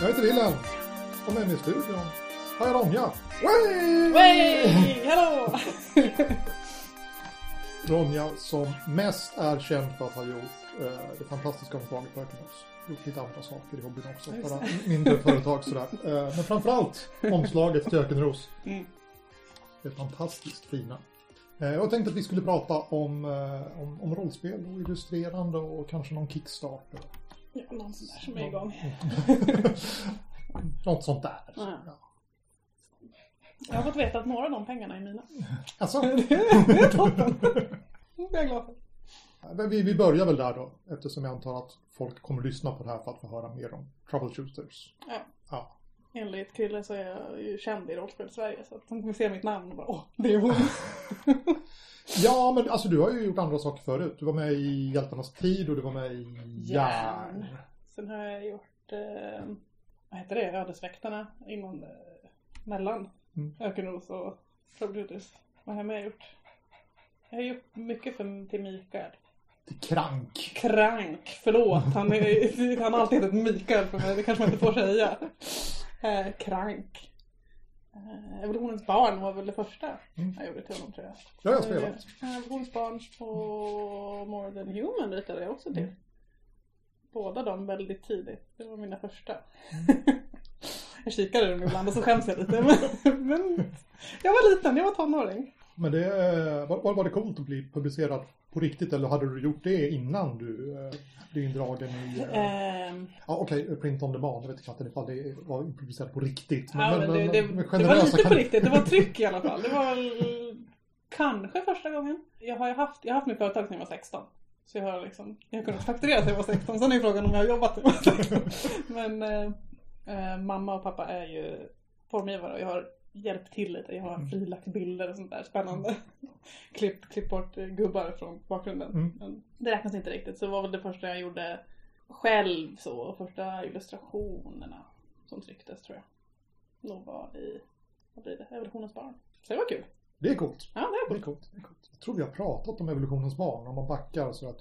Jag heter Willem. Och med mig i studion. Här är Ronja. Wey! Wey! Hallå! Ronja som mest är känd för att ha gjort det fantastiska omslaget på Ökenros. Gjort lite andra saker i hobbyn också. Bara mindre företag sådär. Men framförallt omslaget till Ökenros. Mm. Det är fantastiskt fina. Jag tänkte att vi skulle prata om rollspel och illustrerande och kanske någon Kickstarter. Ja, någon sån där som är igång. Något sånt där. Ja. Ja. Jag har fått veta att några av de pengarna är mina. Alltså? Det är toppen. Jag är glad för. Vi börjar väl där då, eftersom jag antar att folk kommer lyssna på det här för att få höra mer om Troubleshooters. Ja. Ja. Enligt Krille så är jag ju känd i rollspel Sverige, så att de ser mitt namn och bara, åh, det är hon. Ja, men alltså du har ju gjort andra saker förut. Du var med i Hjältarnas tid och du var med i Järn. Sen har jag gjort, vad heter det, Ödesväktarna innan, mellan Ökenros och Troubleshooters. Vad har jag gjort? Jag har gjort mycket till Mikael. Krank. Krank, förlåt. Han har alltid ett Mikael för mig, det kanske man inte får säga. Krank. Evolutionens barn var väl det första jag gjorde till honom, tror jag. Ja, jag spelar. Evolutionens barn och More Than Human ritade jag också till. Båda dem väldigt tidigt. Det var mina första. Jag kikade dem ibland och så skäms jag lite. Men jag var liten, jag var tonåring. Men det, var det coolt att bli publicerad på riktigt, eller hade du gjort det innan du indragen i... Ja, okej, print on demand, jag vet inte klart ifall det var publicerat på riktigt. Men, ja, men det var lite på riktigt, det var tryck i alla fall. Det var kanske första gången. Jag har haft mitt företag sedan jag var 16. Så jag kunde fakturera sedan jag var 16, sen är frågan om jag har jobbat sedan. Men mamma och pappa är ju formgivare och jag har hjälpt till lite. Jag har frilagt bilder och sånt där spännande. Klipp bort gubbar från bakgrunden. Men det räknas inte riktigt. Så det var väl det första jag gjorde själv så. Första illustrationerna som trycktes, tror jag. Då var i, vad blir det? Evolutionens barn. Så det var kul. Det är coolt. Ja, det är coolt. Jag tror vi har pratat om Evolutionens barn. Om man backar så att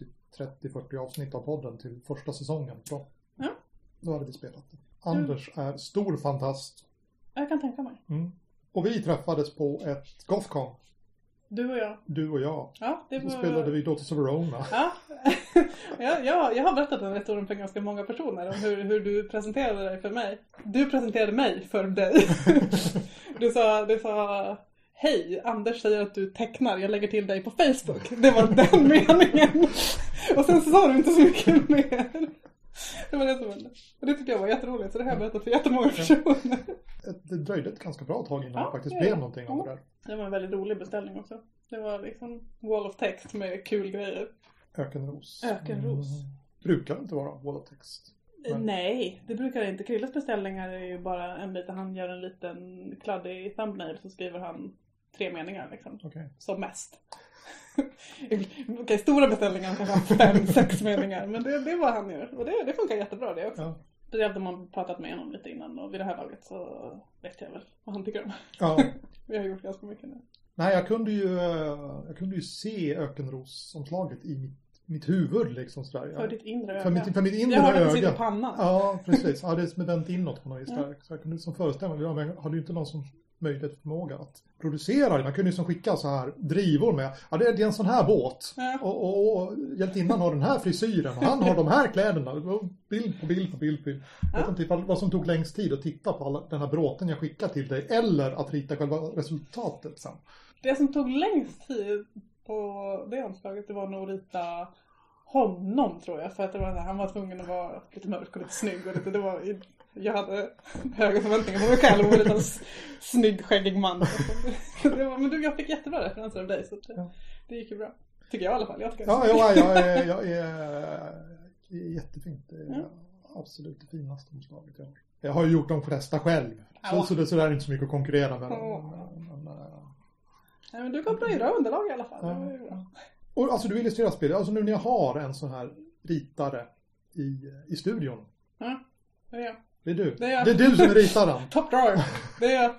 30-40 avsnitt av podden till första säsongen. Ja. Då hade vi spelat det. Anders är stor fantast. Jag kan tänka mig. Och vi träffades på ett Gothcon. Du och jag. Ja, det var... Så spelade vi Daughters of Rona. Ja. Jag har berättat den historien för ganska många personer om hur du presenterade dig för mig. Du presenterade mig för dig. Du sa, hej, Anders säger att du tecknar, jag lägger till dig på Facebook. Det var den meningen. Och sen så sa du inte så mycket mer. Det var det som hände. Och det tyckte jag var jätteroligt, så det har jag berättat för jättemånga personer. Det dröjde ett ganska bra tag innan det faktiskt blev någonting av det där. Det var en väldigt rolig beställning också. Det var liksom wall of text med kul grejer. Ökenros. Brukar det inte vara wall of text? Men... Nej, det brukar det inte. Krilles beställningar är ju bara en bit. Han gör en liten kladdig thumbnail, så skriver han 3 meningar liksom. Okay. Som mest. Okej, stora beställningar kan ha 5-6 meningar, men det var han gör. Och det funkar jättebra det också. Ja. Det hade man pratat med honom lite innan, och vid det här laget så vet jag väl vad han tycker om. Ja. Vi har gjort ganska mycket nu. Nej, jag kunde ju se Ökenros-omslaget i mitt huvud liksom sådär. Ja. För ditt inre öga. För mitt inre öga. Jag har det precis i pannan. Ja, precis. Ja, det är som är vänt inåt på något vis där. Så jag kunde som föreställa mig, men har du inte någon som... möjlighet och förmåga att producera det. Man kunde ju som skicka så här drivor med det är en sån här båt och hjältinnan har den här frisyren och han har de här kläderna. Bild på bild. Jag vet inte vad som tog längst tid att titta på alla, den här bråten jag skickade till dig, eller att rita själva resultatet sen. Det som tog längst tid på det omslaget, det var nog att rita honom, tror jag, för att det var, han var tvungen att vara lite mörk och lite snygg och lite, det var i, jag hade höga förväntningar på mig själv och en liten snygg, skäggig man. Men jag fick jättebra referenser av dig, så det gick ju bra. Tycker jag i alla fall. Jag är jättefint. Det är absolut det finaste omslaget jag har. Jag har ju gjort de flesta själv. Så det är inte så mycket att konkurrera med. Men du kan bra underlag i alla fall. Ja. Det var bra. Och, alltså, du illustrerar spel. Alltså, nu när jag har en sån här ritare i studion. Ja. Det är jag. Det är du som ritar den. Top drive. Det är jag.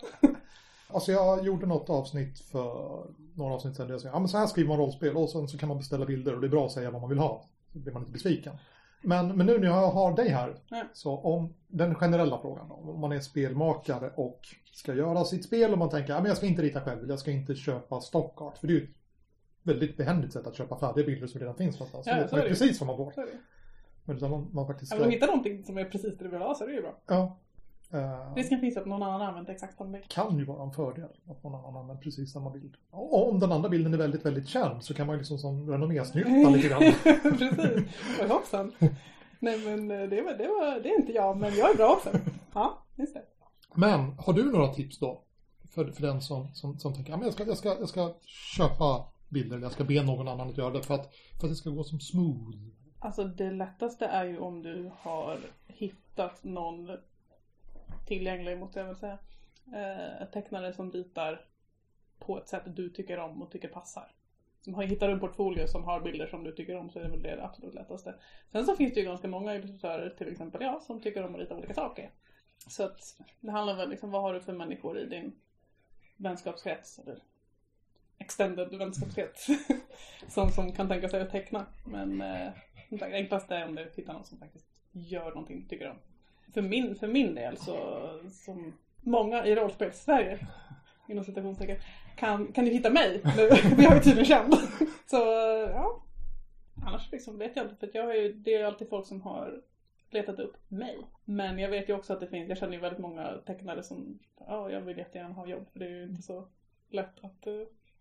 Alltså, jag gjorde något avsnitt för några avsnitt sedan. Jag sa, så här skriver man rollspel och sen så kan man beställa bilder och det är bra att säga vad man vill ha. Så blir man inte besviken. Men nu när jag har dig här, så om den generella frågan, om man är spelmakare och ska göra sitt spel och man tänker men jag ska inte rita själv, jag ska inte köpa stockart, för det är ju ett väldigt behändigt sätt att köpa färdiga bilder som redan finns någonstans. Ja, så är det precis som man får. Men utan man faktiskt ska... Om du hittar någonting som är precis det du vill ha, så är det ju bra. Ja. Risken finns att någon annan använder exakt samma bild. Kan ju vara en fördel att någon annan använder precis samma bild. Och om den andra bilden är väldigt, väldigt kärn, så kan man liksom som renommésnylta lite grann. Precis, och hoppsan. Nej, men det är inte jag, men jag är bra också. Ja, just det. Men har du några tips då? För den som tänker att jag ska köpa bilder, jag ska be någon annan att göra det för att det ska gå som smooth. Alltså det lättaste är ju om du har hittat någon tillgänglig, måste jag väl säga, tecknare som ritar på ett sätt du tycker om och tycker passar. Som har hittat en portfolio som har bilder som du tycker om, så är det väl det absolut lättaste. Sen så finns det ju ganska många illustratörer, till exempel jag, som tycker om att rita olika saker. Så att det handlar väl liksom, vad har du för människor i din vänskapskrets eller extended vänskapskrets som kan tänka sig att teckna. Men enklast är om du hittar någon som faktiskt gör någonting du tycker om. För min del, så som många i rollspels-Sverige inom citationstecken, kan du hitta mig nu? Jag är ju tydligen känd. Så ja, annars liksom vet jag inte, för det är ju alltid folk som har letat upp mig. Men jag vet ju också att det finns, jag känner ju väldigt många tecknare som, jag vill jättegärna ha jobb, för det är ju inte så lätt att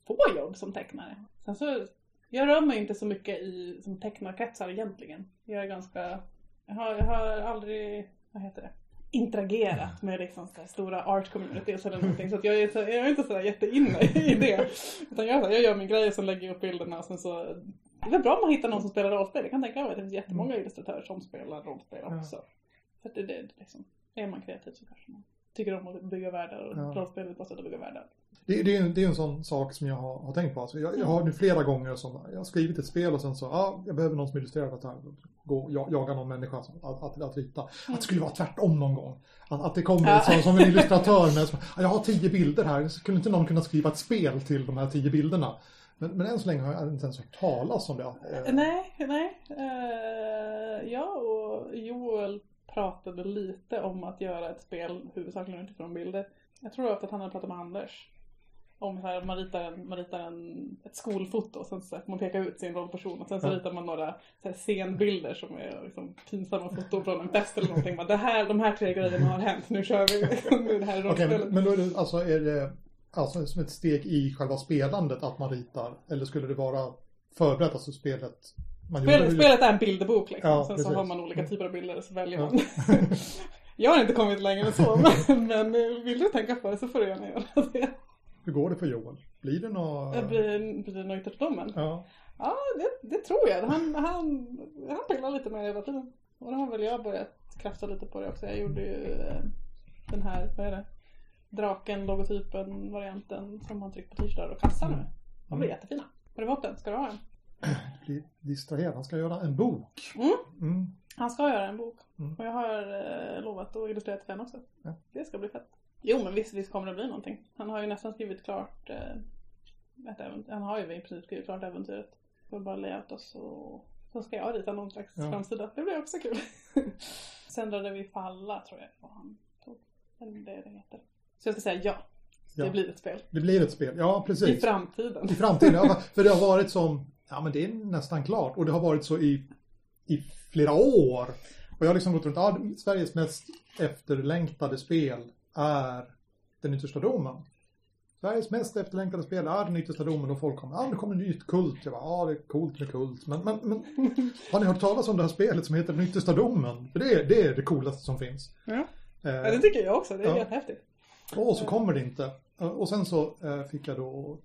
få jobb som tecknare. Sen så, jag rör mig inte så mycket i som tecknarkretsar egentligen. Jag är ganska, jag har aldrig... Vad heter det? Interagerat med liksom så här stora art communities eller någonting. Så att jag är inte så jätteinne i det. Utan jag gör min grej, som lägger upp bilderna. Sen så, det är väl bra om man hittar någon som spelar rollspel. Jag kan tänka mig att det finns jättemånga illustratörer som spelar rollspel också. För att det liksom, är man kreativ så kanske man tycker om att bygga världar. Och rollspel är bara att bygga världar. Det är en sån sak som jag har tänkt på. Alltså jag har nu flera gånger som jag har skrivit ett spel och sen så, jag behöver någon som illustrerar det här. Jaga någon människa att rita. Att det skulle vara tvärtom någon gång. Att det kommer som en illustratör med, jag har 10 bilder här, så skulle inte någon kunna skriva ett spel till de här 10 bilderna. Men än så länge har jag inte ens hört talas om det. Nej. Jag och Joel pratade lite om att göra ett spel huvudsakligen utifrån bilder. Jag tror att han hade pratat med Anders. Om här, man ritar ett skolfoto och sen så man pekar ut sin rollperson och sen så ritar man några så här scenbilder som är liksom pinsamma foton från en fest eller någonting. Man, de här 3 grejerna har hänt, nu kör vi med det här rollspelet. Okay, men då är det som ett steg i själva spelandet att man ritar, eller skulle det vara förberett, alltså spelet? Spelet är en bilderbok liksom, sen så har man olika typer av bilder och så väljer man. Jag har inte kommit längre än så, men vill du tänka på det så får du gärna göra det. Hur går det för Joel? Blir det något... Blir det Den yttersta domen? Ja, det tror jag. Han pillar lite med det hela tiden. Och då har väl jag börjat krafta lite på det också. Jag gjorde ju den här, vad är det? Draken, logotypen, varianten som man tryckt på t-shirtar och kassan nu. De blir jättefina. Har du fått den? Ska du ha en? Blir distraherad. Han ska göra en bok. Han ska göra en bok. Och jag har lovat att illustrera till den också. Det ska bli fett. Jo, men visst kommer det bli någonting. Han har ju nästan skrivit klart ett äventyr. Han har ju precis skrivit klart äventyret. Får bara layout oss och så ska jag rita någon slags framsida. Det blir också kul. Sen drar vi falla, tror jag. Och han tog det heter. Så jag ska säga ja. Det blir ett spel. Det blir ett spel, ja precis. I framtiden, ja. För det har varit som, men det är nästan klart. Och det har varit så i flera år. Och jag har liksom gått runt, Sveriges mest efterlängtade spel är Den yttersta domen. Sveriges mest efterlängtade spel är Den yttersta domen, och folk kommer, nu kommer en nytt kult. Jag bara, det är coolt med kult. Men har ni hört talas om det här spelet som heter Den yttersta domen? För det är det coolaste som finns. Ja, det tycker jag också. Det är helt häftigt. Och så kommer det inte. Och sen så fick jag då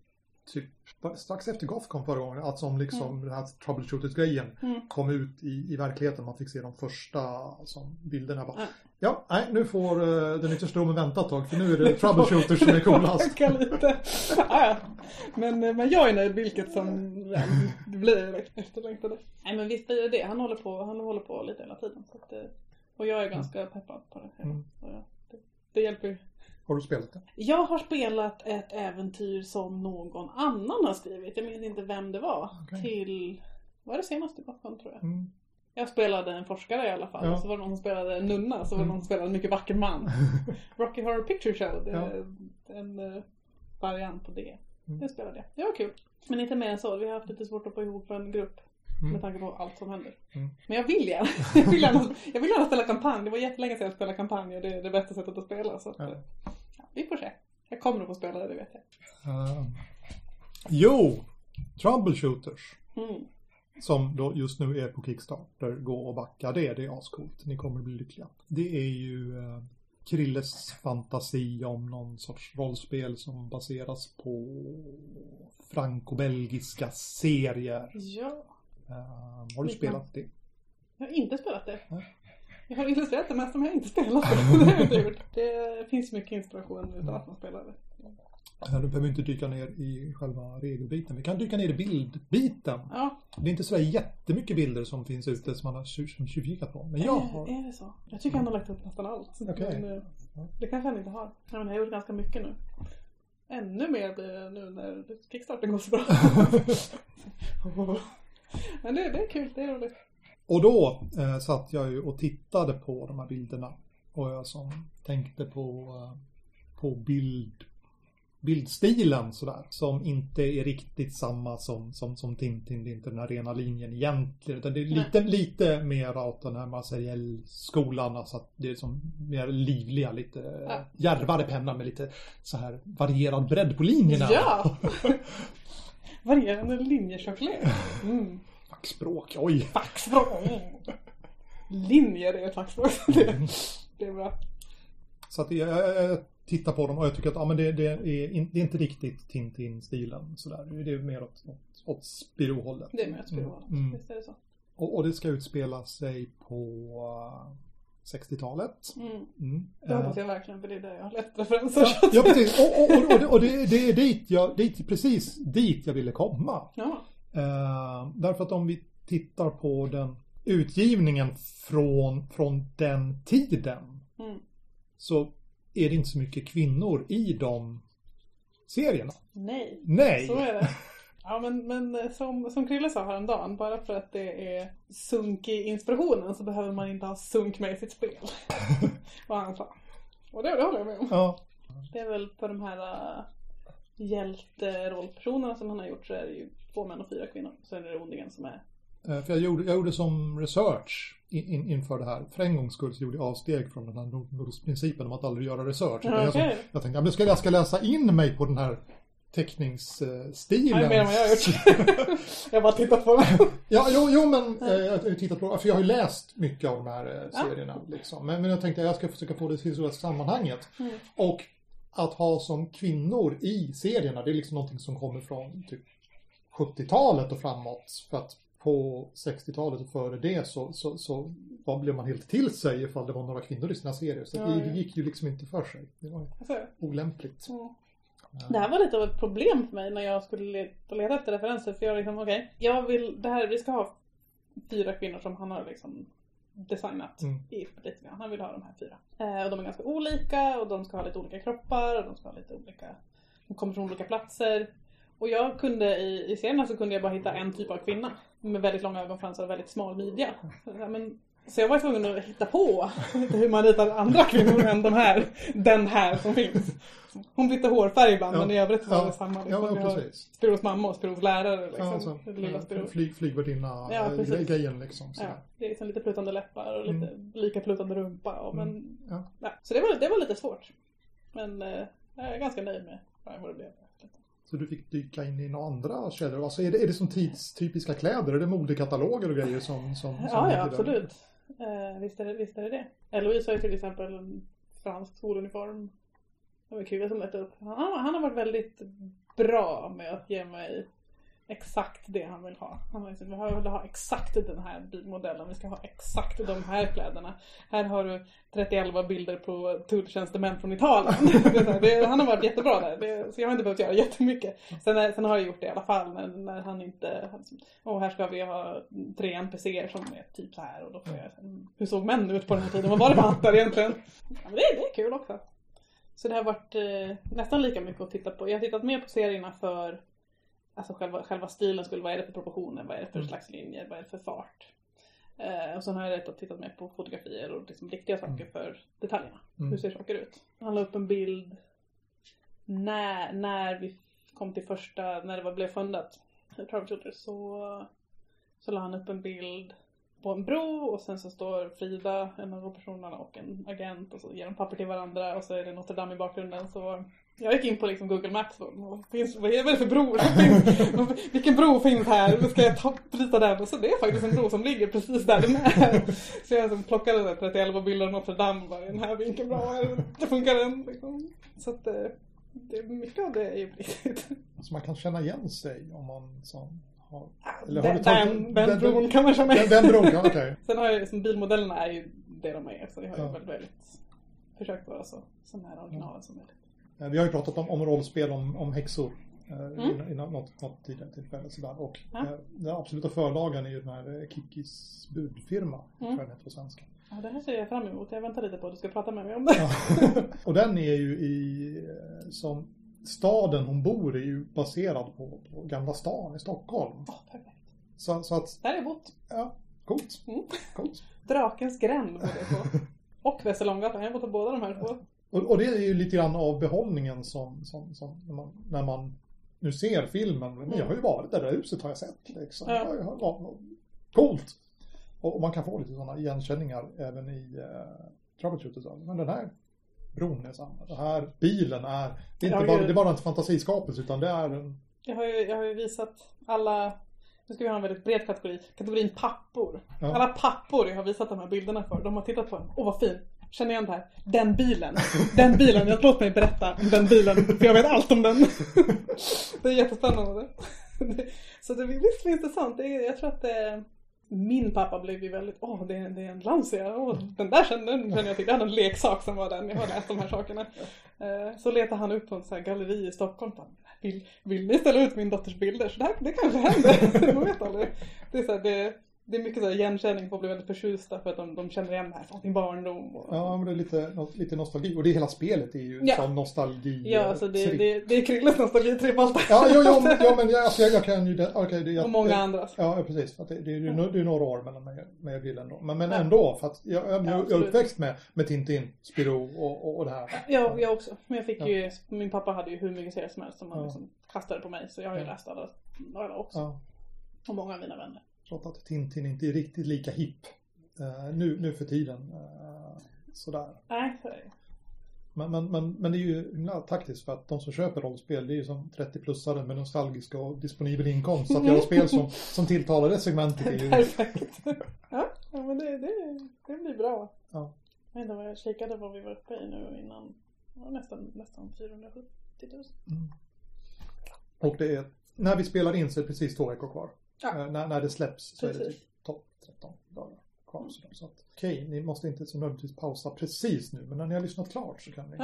typ strax efter Gothcon förra gången, att som liksom den här Troubleshooters-grejen kom ut i verkligheten. Man fick se de första som bilderna. Bara, nu får Den yttersta domen vänta ett tag, för nu är det Troubleshooters som är coolast. Lite. Men jag är nöjd vilket som det blir efterlängtade. Nej, men visst blir det. Han håller på lite hela tiden. Så att, och jag är ganska peppad på det. Det hjälper ju. Har du spelat det? Jag har spelat ett äventyr som någon annan har skrivit. Jag minns inte vem det var. Till, vad är det senaste Gothcon, tror jag. Jag spelade en forskare i alla fall. Ja. Så var det någon som spelade en nunna. Så var det någon som spelade en mycket vacker man. Rocky Horror Picture Show. Det är en variant på det. Det spelade jag. Det var kul. Men inte mer än så. Vi har haft lite svårt att få ihop en grupp. Med tanke på allt som händer. Men jag vill gärna spela kampanj. Det var jättelänge sedan jag spelade kampanj. Och det är det bästa sättet att spela. Så att, ja, vi får se. Jag kommer att få spela det vet jag. Troubleshooters. Som då just nu är på Kickstarter. Gå och backa det. Det är ascoolt. Ni kommer bli lyckliga. Det är ju Krilles fantasi om någon sorts rollspel som baseras på franco-belgiska serier. Ja. Har du spelat det? Jag har inte spelat det. Jag har illustrerat det mest som jag inte spelat det. Det har jag inte gjort. Det finns mycket inspiration utan att man spelar det. Du behöver inte dyka ner i själva regelbiten. Vi kan dyka ner i bildbiten. Ja. Det är inte så jättemycket bilder som finns ute som man har tjuvkikat på. Men jag har... Är det så? Jag tycker han har lagt upp nästan allt. Okay. Det kanske han inte har. Jag har gjort ganska mycket nu. Ännu mer blir det nu när Kickstarten går så bra. Men det är kul, det är roligt. Och då satt jag ju och tittade på de här bilderna. Och jag som tänkte på bildstilen sådär. Som inte är riktigt samma som Tintin. Det är inte den här rena linjen egentligen. Utan det är lite mer åt den här Marcinelle-skolan. Alltså att det är som mer livliga, lite djärvare pennar med lite så här varierad bredd på linjerna. Ja! Varierande linjechoklad. Fackspråk, oj. Fackspråk. Linjer är ett fackspråk. Det är bra. Så att jag tittar på dem och jag tycker att det är inte riktigt Tintin-stilen. Sådär. Det är mer åt spirohållet. Det är mer åt spirohållet, visst är det så. Och det ska utspela sig på 60-talet. Det hoppas jag verkligen, för det är där jag har lätt referenser. Ja, precis. Och det är precis dit jag ville komma. Ja. Därför att om vi tittar på den utgivningen från den tiden så är det inte så mycket kvinnor i de serierna. Nej. Så är det. Ja, men som Krille sa häromdagen, bara för att det är sunk i inspirationen så behöver man inte ha sunk med i sitt spel. Vad han sa. Och det håller jag med om. Ja. Det är väl på de här hjälterollpersonerna som han har gjort så är det ju 2 män och 4 kvinnor. Så är det roligen som är... För jag gjorde som research inför det här. För en gångs skull så gjorde jag avsteg från den här principen om att aldrig göra research. Ja, okay. Jag tänkte, men jag ska läsa in mig på den här teckningsstilen. Jag bara tittat på det. Ja, jo men jag tittat på, för jag har ju läst mycket av de här serierna liksom. Men jag tänkte jag ska försöka få det till så här sammanhanget. Och att ha som kvinnor i serierna, det är liksom någonting som kommer från typ 70-talet och framåt, för att på 60-talet och före det så blev man helt till sig ifall det var några kvinnor i sina serier. Så det gick ju liksom inte för sig. Det var olämpligt. Det här var lite av ett problem för mig när jag skulle leta efter referenser. För jag liksom, vi ska ha 4 kvinnor som han har liksom designat i lite grann. Han vill ha de här 4. Och de är ganska olika och de ska ha lite olika kroppar och de ska ha lite olika, de kommer från olika platser. Och jag kunde i serien så kunde jag bara hitta en typ av kvinna med väldigt långa ögonfransar och väldigt smal midja. Så jag var tvungen att hitta på hur man ritar andra kvinnor än den här som finns. Hon bytte hårfärg ibland, men i övrigt var det samma. Liksom. Ja, precis. Spiros mamma och Spiros lärare. Liksom. Ja, alltså, flygvärdinna grejen. Liksom, ja, det är liksom lite plutande läppar och lite lika plutande rumpa. Så det var lite svårt. Men jag är ganska nöjd med vad det blev. Så du fick dyka in i några andra källor. Alltså är det som tidstypiska kläder? Är det modekataloger och grejer som ja, absolut. Visst är det. Eloise har ju till exempel en fransk skoluniform. Det var kul som lät upp. Han har varit väldigt bra med att ge mig exakt det han vill ha. Han har liksom, jag vill ha exakt den här bilmodellen. Vi ska ha exakt de här kläderna. Här har du 31 bilder på tulltjänstemän från Italien. Han har varit jättebra där. Så jag har inte behövt göra jättemycket. Sen har jag gjort det i alla fall. När han inte... här ska vi ha 3 NPCer som är typ så här. Och då får jag, hur såg män ut på den här tiden? Vad var det för hattar egentligen? Ja, men det är kul också. Så det har varit nästan lika mycket att titta på. Jag har tittat mer på serierna för... Alltså själva stilen skulle, vad är det för proportioner, vad är det för slags linjer, vad är det för fart. Och sen har jag rätt tittat mer på fotografier och liksom riktiga saker för detaljerna. Hur ser saker ut? Han la upp en bild när vi kom till första, när det blev fundat Troubleshooters, så la han upp en bild på en bro och sen så står Frida, en av personerna, och en agent och så ger de papper till varandra och så är det Notre Dame i bakgrunden. Så jag gick in på liksom Google Maps då. Vad är det för bro? Vilken bro finns här? Ska jag rita där? Och så det är faktiskt en bro som ligger precis där den är. Så jag liksom plockade 30-11 bilder av Notre Dame och bara, den här vinkeln bra, det funkar den. Liksom. Så att det är mycket av det är ju riktigt. Alltså man kan känna igen sig om man som har... Eller har den bron kan man känna igen. Den bron kan man okay. Sen har jag liksom, bilmodellerna är ju det de är. Så jag har ju väldigt försökt vara så nära originalen som möjligt. Vi har ju pratat om rollspel, om häxor i något tidigare tillfälle. Sådär. Och den absoluta förlagen är ju den här Kikis budfirma, tror jag på svenska. Ja, det här ser jag fram emot. Jag väntar lite på att du ska prata med mig om det. Och den är ju som staden hon bor i är ju baserad på Gamla stan i Stockholm. Ja, perfekt. Så att... Där är bott. Ja, coolt. Mm. Coolt. Drakens gränd var det på. Och Väselånggatan, jag har bott på båda de här två. Och det är ju lite grann av behållningen som när man nu ser filmen. Men jag har ju varit där huset har jag sett. Liksom. Ja. Ja, coolt! Och man kan få lite sådana igenkänningar även i Troubleshooters. Men den här bron är samma. Den här bilen är... Det är bara en fantasiskapelse utan det är en... Jag har ju visat alla... Nu ska vi ha en väldigt bred kategori. Kategorin pappor. Ja. Alla pappor jag har visat de här bilderna för. De har tittat på den. Åh, vad fin! Känner jag inte här. Den bilen. Jag låt mig berätta om den bilen. För jag vet allt om den. Det är jättespännande. Så det visst är intressant. Jag tror att det... Min pappa blev ju väldigt, det är en Lancia, den känner jag till, det hade en leksak som var den, jag har läst de här sakerna. Så letade han upp på en så här galleri i Stockholm, vill ni ställa ut min dotters bilder? Så det kanske händer, man vet aldrig. Det är mycket så här igenkänning på att bli väldigt förtjusta för att de känner igen det här från sin barndom. Och... Ja, men det är lite nostalgi. Och det hela spelet är ju som nostalgi. Ja, alltså det är Krilles nostalgitripp alltid. Ja, men jag kan ju... och många andra. Ja, precis. För att det är några år mellan mig och Grillen då. Men ändå, för att jag är uppväxt med Tintin, Spiro och det här. Ja, jag också. Men jag fick ju... Min pappa hade ju hur mycket serier som helst som han liksom kastade på mig. Så jag har ju läst alla också. Ja. Och många av mina vänner. Att Tintin inte är riktigt lika hipp nu för tiden. Sådär. Nej, så är det. Men det är ju himla taktiskt för att de som köper rollspel, det är ju som 30-plussare med nostalgiska och disponibel inkomst. Så att göra spel som tilltalar det segmentet är ju... Perfekt. Ja, men det blir bra. Ja. Jag vet inte, jag kikade vad vi var uppe i nu innan. Det var nästan 470 000. Mm. Och det är... När vi spelar in så är det precis 2 veckor kvar. Ja. När det släpps så precis. Är det typ 12-13 dagar kvar. Så att, okej, ni måste inte så nödvändigtvis pausa precis nu. Men när ni har lyssnat klart så kan ni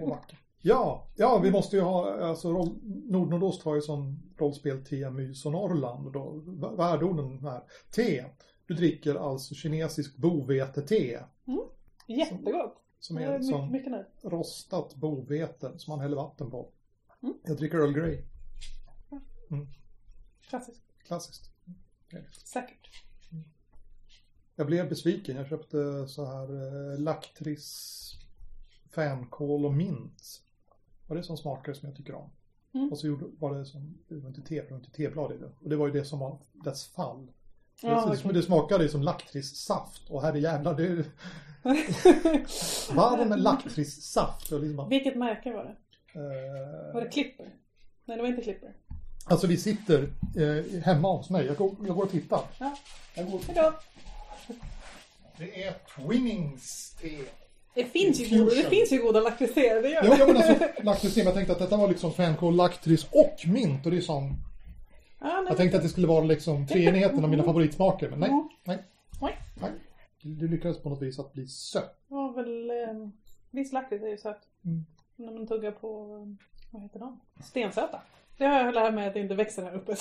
gå och vacka. Ja, vi måste ju ha... Alltså, Nordnordost har ju som rollspel te, mys och Norrland. Då, värdeorden här. Te. Du dricker alltså kinesisk bovete-te. Mm. Jättegott. Som är mycket rostat bovete som man häller vatten på. Mm. Jag dricker Earl Grey. Mm. Klassiskt. Okay. Säkert. Jag blev besviken. Jag köpte så här Lactris, fänkål och mint. Och det är som smakar som jag tycker om. Mm. Och så var det som inte teblad i det. Och det var ju det som var dess fall. Det smakade ju som laktrissaft. Och herrejävlar, det är ju... Varm laktrissaft. Liksom... Vilket märke var det? Var det Klipper? Nej, det var inte Klipper. Alltså vi sitter hemma hos mig. Jag går och tittar. Ja. Hejdå. Det är Twinnings-te. Det finns ju goda laktriser. Det gör det. Jo, men alltså laktriser. Jag tänkte att detta var liksom fänkål, laktris och mint. Och det är som... jag tänkte att det skulle vara liksom treenigheten av mina favoritsmaker. Men nej. Du lyckades på något vis att bli sött. Ja, väl... viss laktris är ju sött. Mm. När man tuggar på... Vad heter de? Stensöta. Det har jag lärt mig att det inte växer här uppe.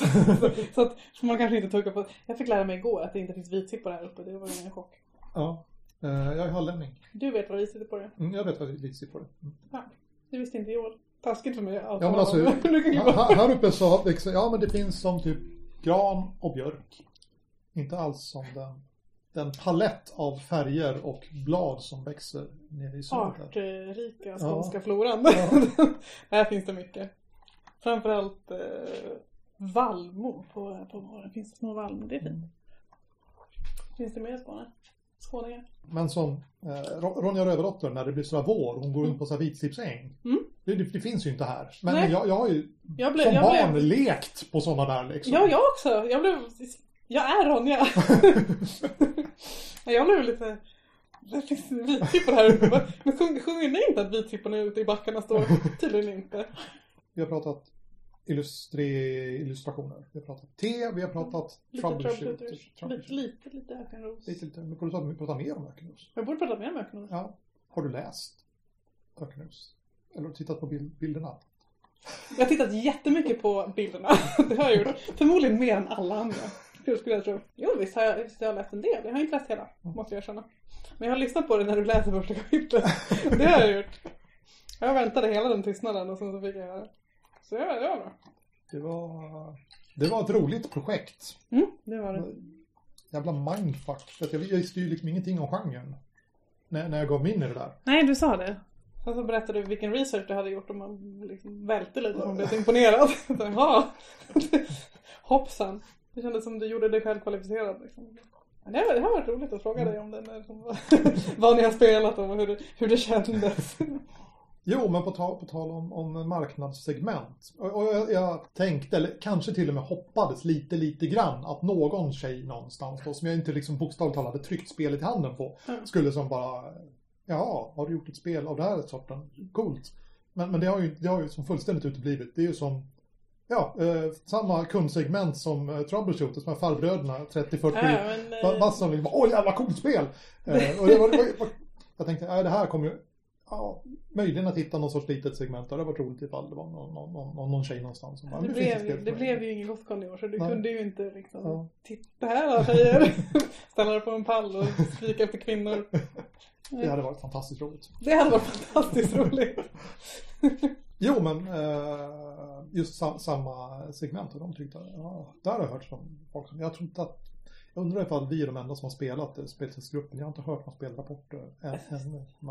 Så att man kanske inte tuggar på. Jag fick lära mig igår att det inte finns vittippor här uppe. Det var ju en chock. Ja, jag är hallänning. Du vet vad vittippor är? Mm, jag vet vad vittippor är. Mm. Ja, det visste inte jag. Taskigt för mig. Alltså, ja, men alltså, här uppe så växer... Ja, men det finns som typ gran och björk. Inte alls som den den palett av färger och blad som växer nere i söder. Artrika skånska floran. Ja. Här finns det mycket. Framförallt vallmor på våren. Finns det små vallmor, det är fint. Finns det mer spåne? Skåningar. Men som Ronja Rövardotter, när det blir så vår, hon går runt på så vitsipsäng. Mm. Det finns ju inte här. Men jag har ju som barn lekt på sådana där liksom. Ja, jag också. Jag är Ronja. Jag blev lite... Det finns vittippor här uppe. Men sjunger ni inte att vittipporna ute i backarna står? Tydligen inte. Vi har pratat illustrationer. Vi har pratat te, vi har pratat Troubleshooters. Lite Ökenros. Men borde du prata mer om Ökenros? Jag borde prata mer om Ökenros. Ja. Har du läst Ökenros? Eller har du tittat på bilderna? Jag har tittat jättemycket på bilderna. Det har jag gjort. Förmodligen mer än alla andra. Hur skulle jag tro? Jo, visst har jag läst en del. Jag har inte läst hela, måste jag känna. Men jag har lyssnat på det när du läser första kapitlet. Det har jag gjort. Jag väntade hela den tystnaden och sen så fick jag göra det. Så det var bra. Det var ett roligt projekt. Mm, det var det. Jävla mindfuck. För att jag visste ju liksom ingenting om genren när jag gav mig in i det där. Nej, du sa det. Och så berättade du vilken research du hade gjort och man liksom välte lite och blev imponerad. Ja, hoppsan. Det kändes som du gjorde dig själv kvalificerad. Liksom. Det har varit roligt att fråga dig om den. Vad ni har spelat om och hur det kändes. Jo, men på tal om marknadssegment. Och jag tänkte, eller kanske till och med hoppades lite grann att någon tjej någonstans då, som jag inte liksom bokstavligt talat hade tryckt spelet i handen på, skulle som bara... Ja, har du gjort ett spel av det här sorten? Coolt. Men det har ju som fullständigt uteblivit. Det är ju som... Ja, samma kundsegment som Troubleshooters med farbröderna 30-40 som liksom, åh jävla coolt spel! Och jag tänkte, det här kommer ju möjligen att hitta någon sorts litet segment. Det hade varit roligt ifall det var någon tjej någonstans. Som bara, det blev ju ingen Gothcon i år, så du kunde ju inte liksom titta här, tjejer. Ställa dig på en pall och skrika efter kvinnor. Det hade varit fantastiskt roligt. Jo, men just samma segment och de tyckte, där har jag hört från folk som, jag undrar ifall vi är de enda som har spelat speltidsgruppen. Jag har inte hört någon spelrapporter än.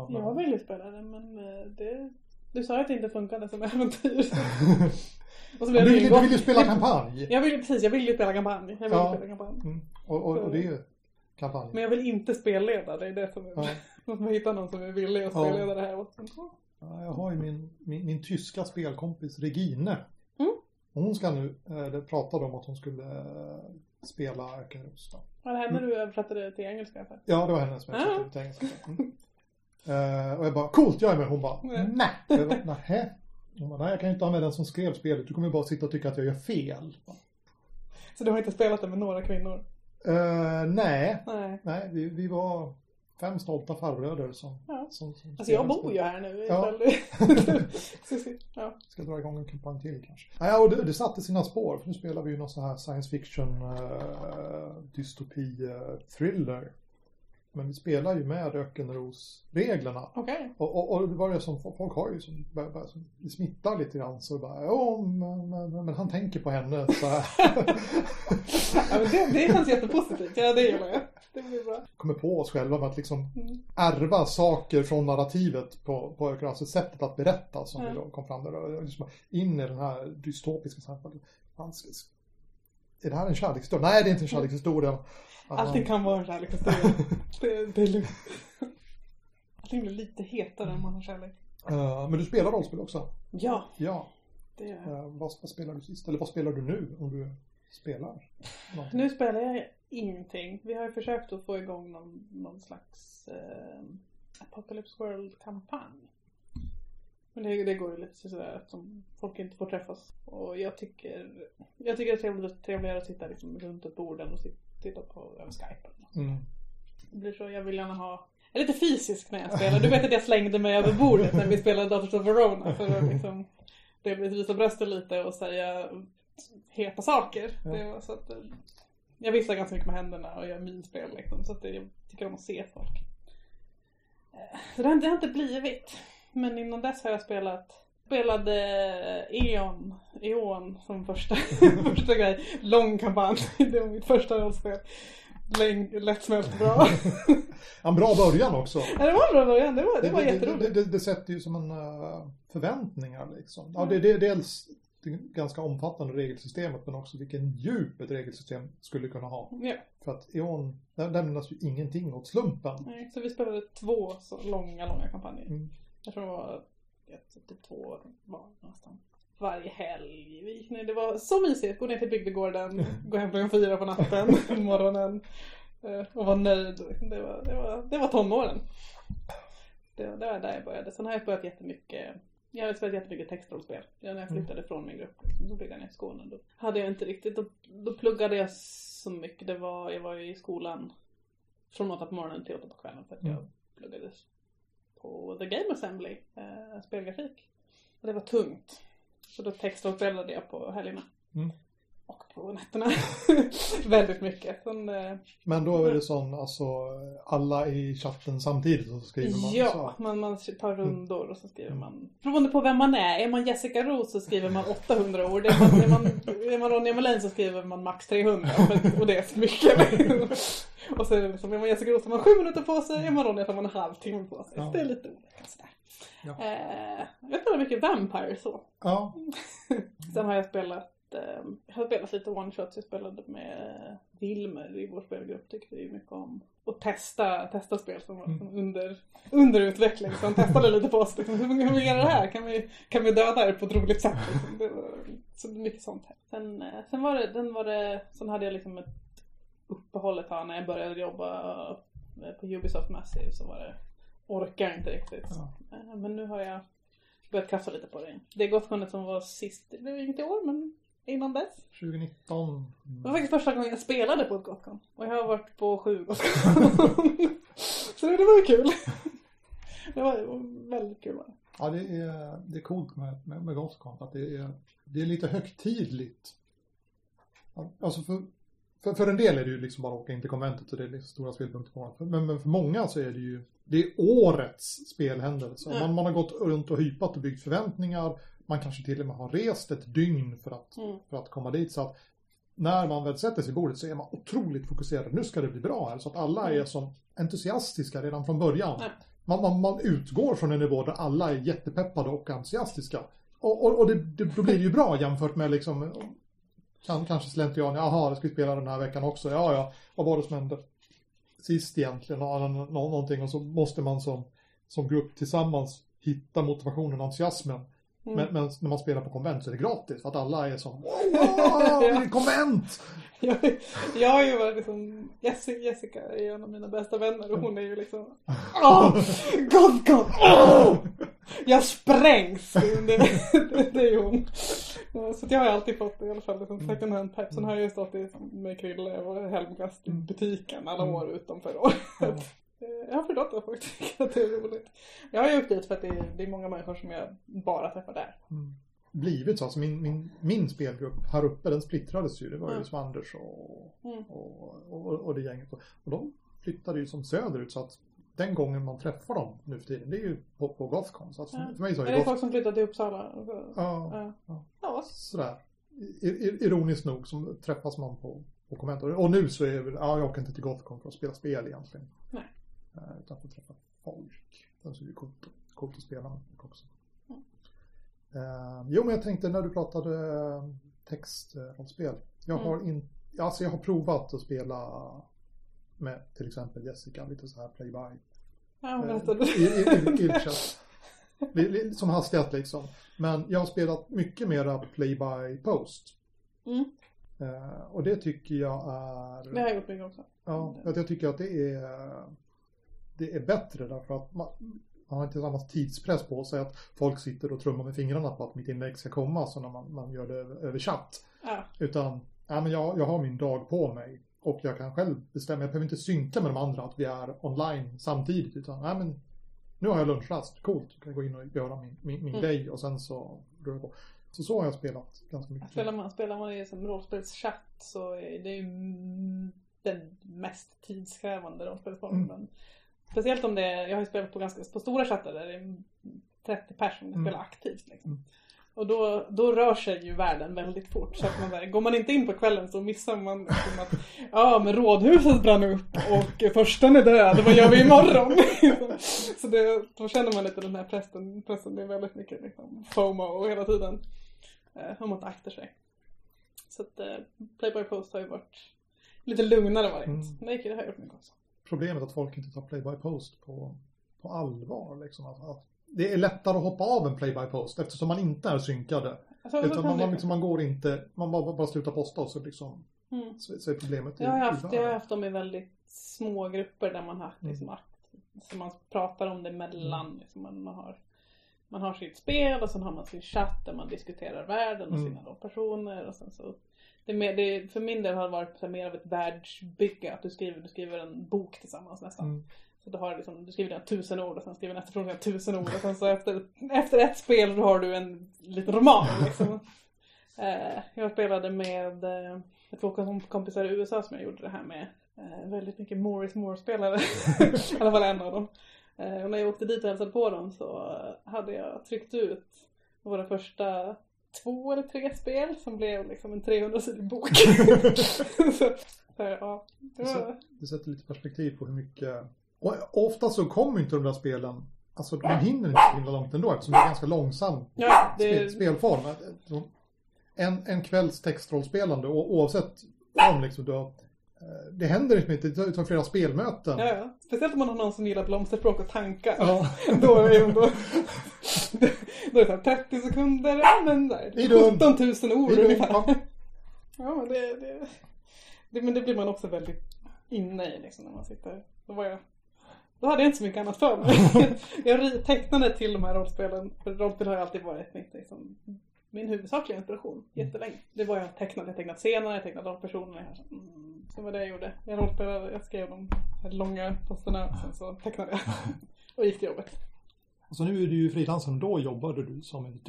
Jag vill ju spela det, men du sa att det inte funkade som äventyr. Och så blev du vill ju spela kampanj. Jag vill ju spela kampanj. Och det är ju kampanj. Men jag vill inte spelleda, det är det som är. Man får hitta någon som är villig att spelleda det här åt. Jag har ju min tyska spelkompis Regine. Hon ska nu prata om att hon skulle spela Ökenros. Var det henne du översatte till engelska? Ja, det var henne som översatte till engelska. Och jag bara, coolt, jag är med. Hon bara, nej. Jag bara, nej, jag kan ju inte ha med den som skrev spelet. Du kommer ju bara sitta och tycka att jag gör fel. Så du har inte spelat det med några kvinnor? Nej, vi var... 5 stolta farbröder som alltså jag bor ju här nu. Ska dra igång en kampanj till kanske. Och det satte sina spår. För nu spelar vi ju någon sån här science fiction dystopi thriller. Men vi spelar ju med Ökenros-reglerna. Okay. Och det var det som folk har ju som smittar lite grann. Så bara, men han tänker på henne. Så här. Det känns jättepositivt. Ja, det gillar jag. Det blir bra. Kommer på oss själva med att liksom ärva saker från narrativet på Ökenros sättet att berätta som vi då kom fram där. Liksom in i den här dystopiska samhället. Är det här en kärlekshistoria? Nej, det är inte en kärlekshistoria. Allting kan vara en kärlekshistoria. Det är lugnt. Allting blir lite hetare än man har kärlek. Men du spelar rollspel också? Ja. Det är... vad spelar du sist? Eller vad spelar du nu om du spelar någonting? Nu spelar jag ingenting. Vi har ju försökt att få igång någon slags Apocalypse World-kampanj. Men det går ju lite sådär att folk inte får träffas. Och jag tycker det är trevligare att sitta liksom runt ett bord och titta på Skype. Det blir så, jag vill gärna ha... Jag är lite fysisk när jag spelar. Du vet att jag slängde mig över bordet när vi spelade Daughters of Rona. För att liksom, det blir visa bröstet lite och säga heta saker. Ja. Det var så att, jag visslar ganska mycket med händerna och gör minspel. Liksom, så att jag tycker om att se folk. Så det har inte blivit... Men innan dess har jag spelade Eon som första grej. Lång kampanj. Det var mitt första rollspel. lättsmält bra. En bra början också. Ja, det var en bra början. Det var jätteroligt. Det sätter ju som en förväntningar liksom. Ja, det är dels det ganska omfattande regelsystemet, men också vilken djup ett regelsystem skulle kunna ha. Ja. För att Eon, där lämnas ju ingenting åt slumpen. Nej, så vi spelade 2 så långa kampanjer. Mm. Jag tror det var typ 2 barn nästan. Varje helg. Vi gick ner. Det var så mysigt. Gå ner till bygdegården. Gå hem klockan 4 på natten. Morgonen. Och var nöjd. Det var tonåren. Det var där jag började. Sen har jag börjat jättemycket. Jag har spelat jättemycket textrollspel. När jag flyttade från min grupp. Då blev jag ner i Skåne. Då hade jag inte riktigt. Då pluggade jag så mycket. Jag var ju i skolan. Från 8 på morgonen till 8 på kvällen. För att jag pluggade på The Game Assembly. Spelgrafik. Och det var tungt. Så då textspelade jag på helgerna. Och på nätterna. Väldigt mycket. Men då är det sån, alltså, alla i chatten samtidigt så skriver man. Ja, så. Man tar rundor och så skriver man. Beroende på vem man är. Är man Jessica Rose så skriver man 800 ord. Är man Ronja Molin så skriver man max 300. Och det är så mycket. Och så är man Jessica Rose så har man 7 minuter på sig. Är man Ronja så har man en halvtimme på sig. Ja. Det är lite olika sådär. Ja. Jag spelar mycket Vampire så. Ja. Sen har jag har spelat lite one-shots. Jag spelade med Willem i vår spelgrupp. Tyckte vi mycket om att testa spel som var under utveckling. Så han testade lite på oss liksom, hur fungerar det här? Kan vi döda det på ett roligt sätt? Liksom. Så mycket sånt här. Sen hade jag liksom ett uppehåll här när jag började jobba på Ubisoft Massive, så var det orkar inte riktigt. Ja. Men nu har jag börjat kasta lite på det. Det är Gothconet som var sist. Det var inte i år, men innan dess. 2019. Det var faktiskt första gången jag spelade på ett Gothcon. Och jag har varit på 7 Gothcon. Så det var kul. Det var väldigt kul. Ja, det är coolt med Gothcon. Att det är lite högtidligt. Alltså för en del är det ju liksom bara att åka in till konventet och det är liksom stora spelpunkter på det. Men för många så är det ju det är årets spelhändelse. Man har gått runt och hypat och byggt förväntningar. Man kanske till och med har rest ett dygn för att komma dit. Så att när man väl sätter sig i bordet så är man otroligt fokuserad. Nu ska det bli bra här. Så att alla är som entusiastiska redan från början. Man utgår från en nivå där alla är jättepeppade och entusiastiska. Och det blir ju bra jämfört med liksom... Kanske slentrian, jaha, det ska vi spela den här veckan också. Ja, vad var det som hände sist egentligen? Någonting. Och så måste man som grupp tillsammans hitta motivationen och entusiasmen. Men när man spelar på konvent så är det gratis. För att alla är som, wow, konvent! Jag har ju varit liksom, Jessica är en av mina bästa vänner. Och hon är ju liksom, God, jag sprängs. Det är ju hon. Så jag har alltid fått i alla fall liksom second hand peps. Sen har jag ju stått med Krille och helmgast i butiken alla år utanför året. Jag har förstått det faktiskt, att det är roligt. Jag har ju åkt dit för att det är många människor som jag bara träffar där. Blivit så, alltså min spelgrupp här uppe, den splittrades ju. Det var ju som Anders och det gänget. Och de flyttade ju som söderut, så att den gången man träffar dem nu för tiden, det är ju på Gothcon. Så för mig så är det folk som flyttat till Uppsala. Ja. Sådär. Ironiskt nog så träffas man på kommentarer. Och nu så är det, jag åker inte till Gothcon för att spela spel egentligen. Nej. Utan för att träffa folk. Så är det ju coolt att spela med folk också. Mm. Men jag tänkte när du pratade text om spel. Jag har provat att spela... med till exempel Jessica, lite så här play-by. Ja, som hastighet liksom. Men jag har spelat mycket mera play-by-post. Och det tycker jag är... Det har jag gjort mycket också. Ja, för att jag tycker att det är bättre därför att man har inte samma tidspress på sig att folk sitter och trummar med fingrarna på att mitt inlägg ska komma så när man gör det över chatt. Ja. Utan men jag har min dag på mig. Och jag kan själv bestämma, jag behöver inte synka med de andra att vi är online samtidigt. Utan, men nu har jag lunchrast, coolt. Jag kan gå in och göra min grej och sen så rör jag på. Så har jag spelat ganska mycket. Spelar man i som rollspelschatt så är det ju den mest tidskrävande rollspelsformen. Speciellt om jag har ju spelat på stora chattar där det är 30 personer som spelar aktivt liksom. Och då rör sig ju världen väldigt fort. Så att man där, går man inte in på kvällen så missar man liksom att men rådhuset brann upp och försten är död. Vad gör vi imorgon? Så det, då känner man lite den här pressen. Det är väldigt mycket liksom, FOMO och hela tiden. Om man inte aktar sig. Så att Play by Post har ju varit lite lugnare varit. Nej, det har gjort mycket också. Problemet är att folk inte tar Play by Post på allvar. Liksom att det är lättare att hoppa av en play-by-post eftersom man inte är synkade. Alltså, utan man går inte, man bara slutar posta och så, liksom, så är problemet. Jag har haft dem i väldigt små grupper där man har liksom, så man pratar om det mellan. Liksom, man har sitt spel och sen har man sin chatt där man diskuterar världen och sina personer. Och sen så, det för min del har det varit mer av ett världsbygge. Att du skriver en bok tillsammans nästan. Du har liksom, du skriver 1000 ord och sen skriver nästa fråga 1000 ord och sen så efter ett spel har du en liten roman liksom. Jag spelade med två kompisar i USA som jag gjorde det här med, väldigt mycket Morris Moore-spelare i alla fall en av dem. Och när jag åkte dit och hälsade på dem så hade jag tryckt ut våra första 2 eller 3 spel som blev liksom en 300-sidig bok. Det sätter lite perspektiv på hur mycket. Och ofta så kommer inte de där spelen, alltså man hinner inte så långt ändå eftersom det är ganska långsam spelform. En kvälls textrollspelande, oavsett om liksom du har, det händer inte, det tar flera spelmöten. Speciellt om man har någon som gillar blomsterspråk och tankar. Då är det 30 sekunder, men där 17 000 ord ungefär. Men det blir man också väldigt inne i liksom, när man sitter. Då hade jag inte så mycket annat för mig. Jag tecknade till de här rollspelen. För rollspel har ju alltid varit liksom, min huvudsakliga inspiration jättelänge. Det var jag tecknade scener, jag tecknade rollpersoner här. Så var det jag gjorde. Jag rollspelade, jag skrev de här långa posterna. Sen så tecknade jag och gick till jobbet. Alltså nu är du ju frilansare, då jobbade du som en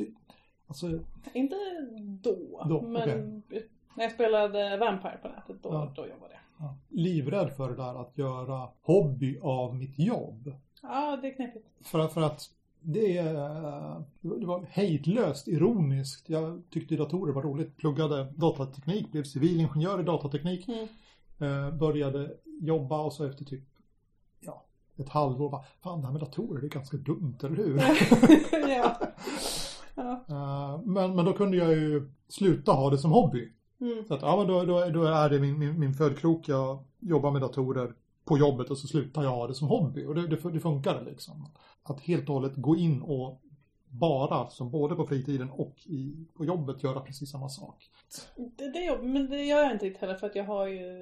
alltså... Inte då men okay. När jag spelade Vampire på nätet då jobbade jag. Livrädd för det där att göra hobby av mitt jobb. Det är knäppigt. För att det var hejdlöst ironiskt. Jag tyckte datorer var roligt. Pluggade datateknik, blev civilingenjör i datateknik. Började jobba och så efter typ ett halvår bara, fan det här med datorer är ganska dumt, eller hur? Men då kunde jag ju sluta ha det som hobby. Så att, då är det min födkrok. Jag jobbar med datorer på jobbet och så slutar jag ha det som hobby. Och det funkar liksom. Att helt och hållet gå in och bara, som både på fritiden och på jobbet, göra precis samma sak. Men det gör jag inte heller för att jag har ju...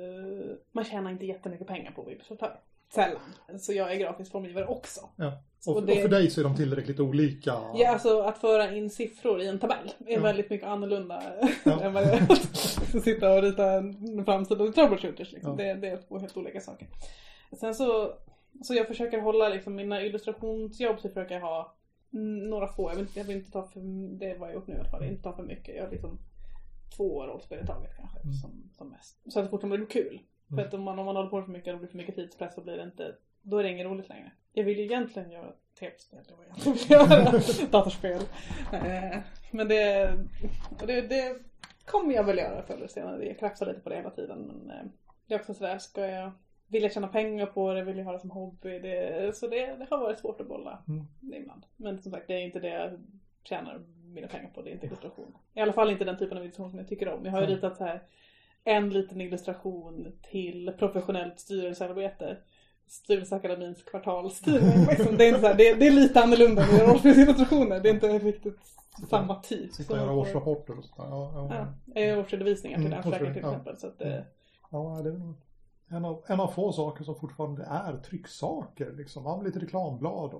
Man tjänar inte jättemycket pengar på webbföretag. Sällan. Så jag är grafisk formgivare också. Ja. Och för dig så är de tillräckligt olika. Ja, alltså att föra in siffror i en tabell är väldigt mycket annorlunda än vad det är att sitta och rita en framsida i Troubleshooters. Liksom. Det är två helt olika saker. Sen så jag försöker hålla liksom, mina illustrationsjobb så försöker jag ha några få. Jag vill inte ta för, det är vad jag gjort nu i alla fall. Inte ta för mycket. Jag har liksom 2 rollspel i taget kanske som mest. Så att det fortfarande blir kul. För att om man håller på för mycket och blir för mycket tidspress så blir det inte... Då är det ingen roligt längre. Jag vill ju egentligen göra tv-spel. Det var egentligen datorspel. Men det kommer jag väl göra förr eller senare. Jag krafsar lite på det hela tiden. Men det är också sådär. Vill jag tjäna pengar på det? Vill jag ha det som hobby? Så det har varit svårt att bolla ibland. Men som sagt, det är inte det jag tjänar mina pengar på. Det är inte illustration. I alla fall inte den typen av illustration som jag tycker om. Jag har ju ritat så här en liten illustration till professionellt styrelsearbete. Styrelseakademins kvartalstidning. Det är lite annorlunda med rollspelsillustrationer. Det är inte riktigt samma typ. Sitta och göra årsrapporter och sådär. Årsredovisningar till Länsräkningen till exempel. Så att, det är en av få saker som fortfarande är trycksaker. Liksom. Lite reklamblad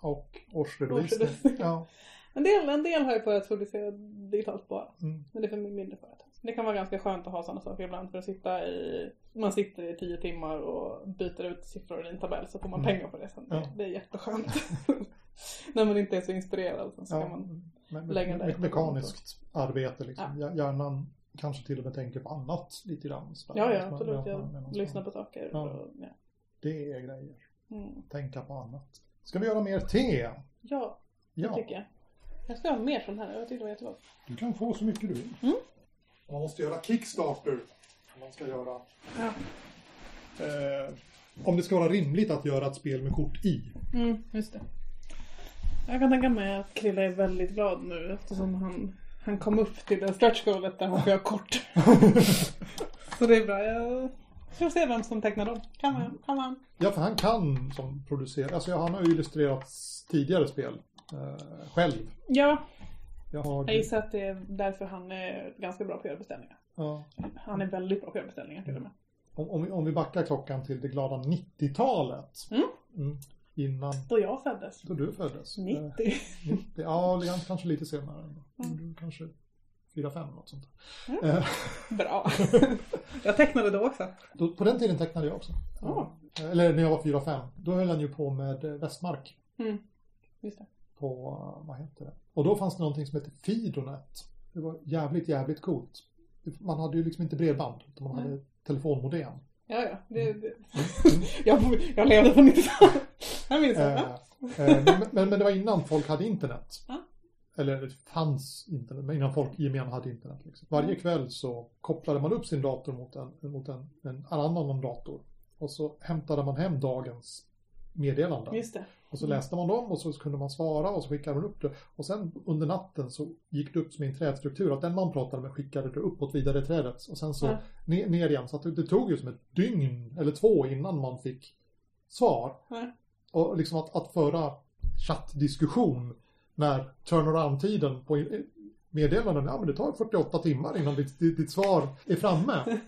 och årsredovisning. En del har jag börjat publicera digitalt bara. Men det är för mindre företag. Det kan vara ganska skönt att ha sådana saker ibland för att man sitter i 10 timmar och byter ut siffror i en tabell så får man pengar på det sen. Det är jätteskönt. När man inte är så inspirerad så kan man lägga det. Ett mekaniskt arbete liksom. Hjärnan kanske till och med tänker på annat lite grann. Absolut. Jag lyssnar på saker. Och det är grejer. Tänka på annat. Ska vi göra mer te? Ja, det tycker jag. Jag ska ha mer från henne. Jag tycker det var jättebra. Du kan få så mycket du vill. Mm. Man måste göra Kickstarter. Man ska göra... Ja. Om det ska vara rimligt att göra ett spel med kort i. Mm, just det. Jag kan tänka mig att Krilla är väldigt glad nu eftersom han kom upp till den stretch goalet där han får göra kort. Så det är bra. Jag får se vem som tecknar dem. Kan han? Kan han? Ja, för han kan som producerar. Alltså han har ju illustrerat tidigare spel själv. Ja. Jag gissar att det är därför han är ganska bra på att göra beställningar. Ja. Han är väldigt bra på att göra beställningar till och med. Om vi backar klockan till det glada 90-talet. Mm. Mm. Innan... Då jag föddes. Då du föddes. 90. Ja, kanske lite senare. Mm. Kanske 4-5 något sånt. Mm. Bra. Jag tecknade då också. Då, på den tiden tecknade jag också. Oh. Eller när jag var 4-5. Då höll han ju på med Västmark. Mm. Just det. På, vad heter det? Och då fanns det någonting som hette Fidonet. Det var jävligt coolt. Man hade ju liksom inte bredband. Utan man hade telefonmodem. Ja. Det. Jag levde på 90-talet. Jag minns det. Men det var innan folk hade internet. Eller det fanns internet. Men innan folk gemen hade internet. Liksom. Varje kväll så kopplade man upp sin dator mot en annan dator. Och så hämtade man hem dagens meddelanden. Just det. Och så läste man dem och så kunde man svara och så skickade man upp det. Och sen under natten så gick det upp som en trädstruktur att den man pratade med skickade det uppåt vidare i trädet. Och sen så ner igen. Så att det tog ju som ett dygn eller 2 innan man fick svar. Mm. Och liksom att föra chattdiskussion när turnaround-tiden på meddelanden, ja men det tar 48 timmar innan ditt svar är framme.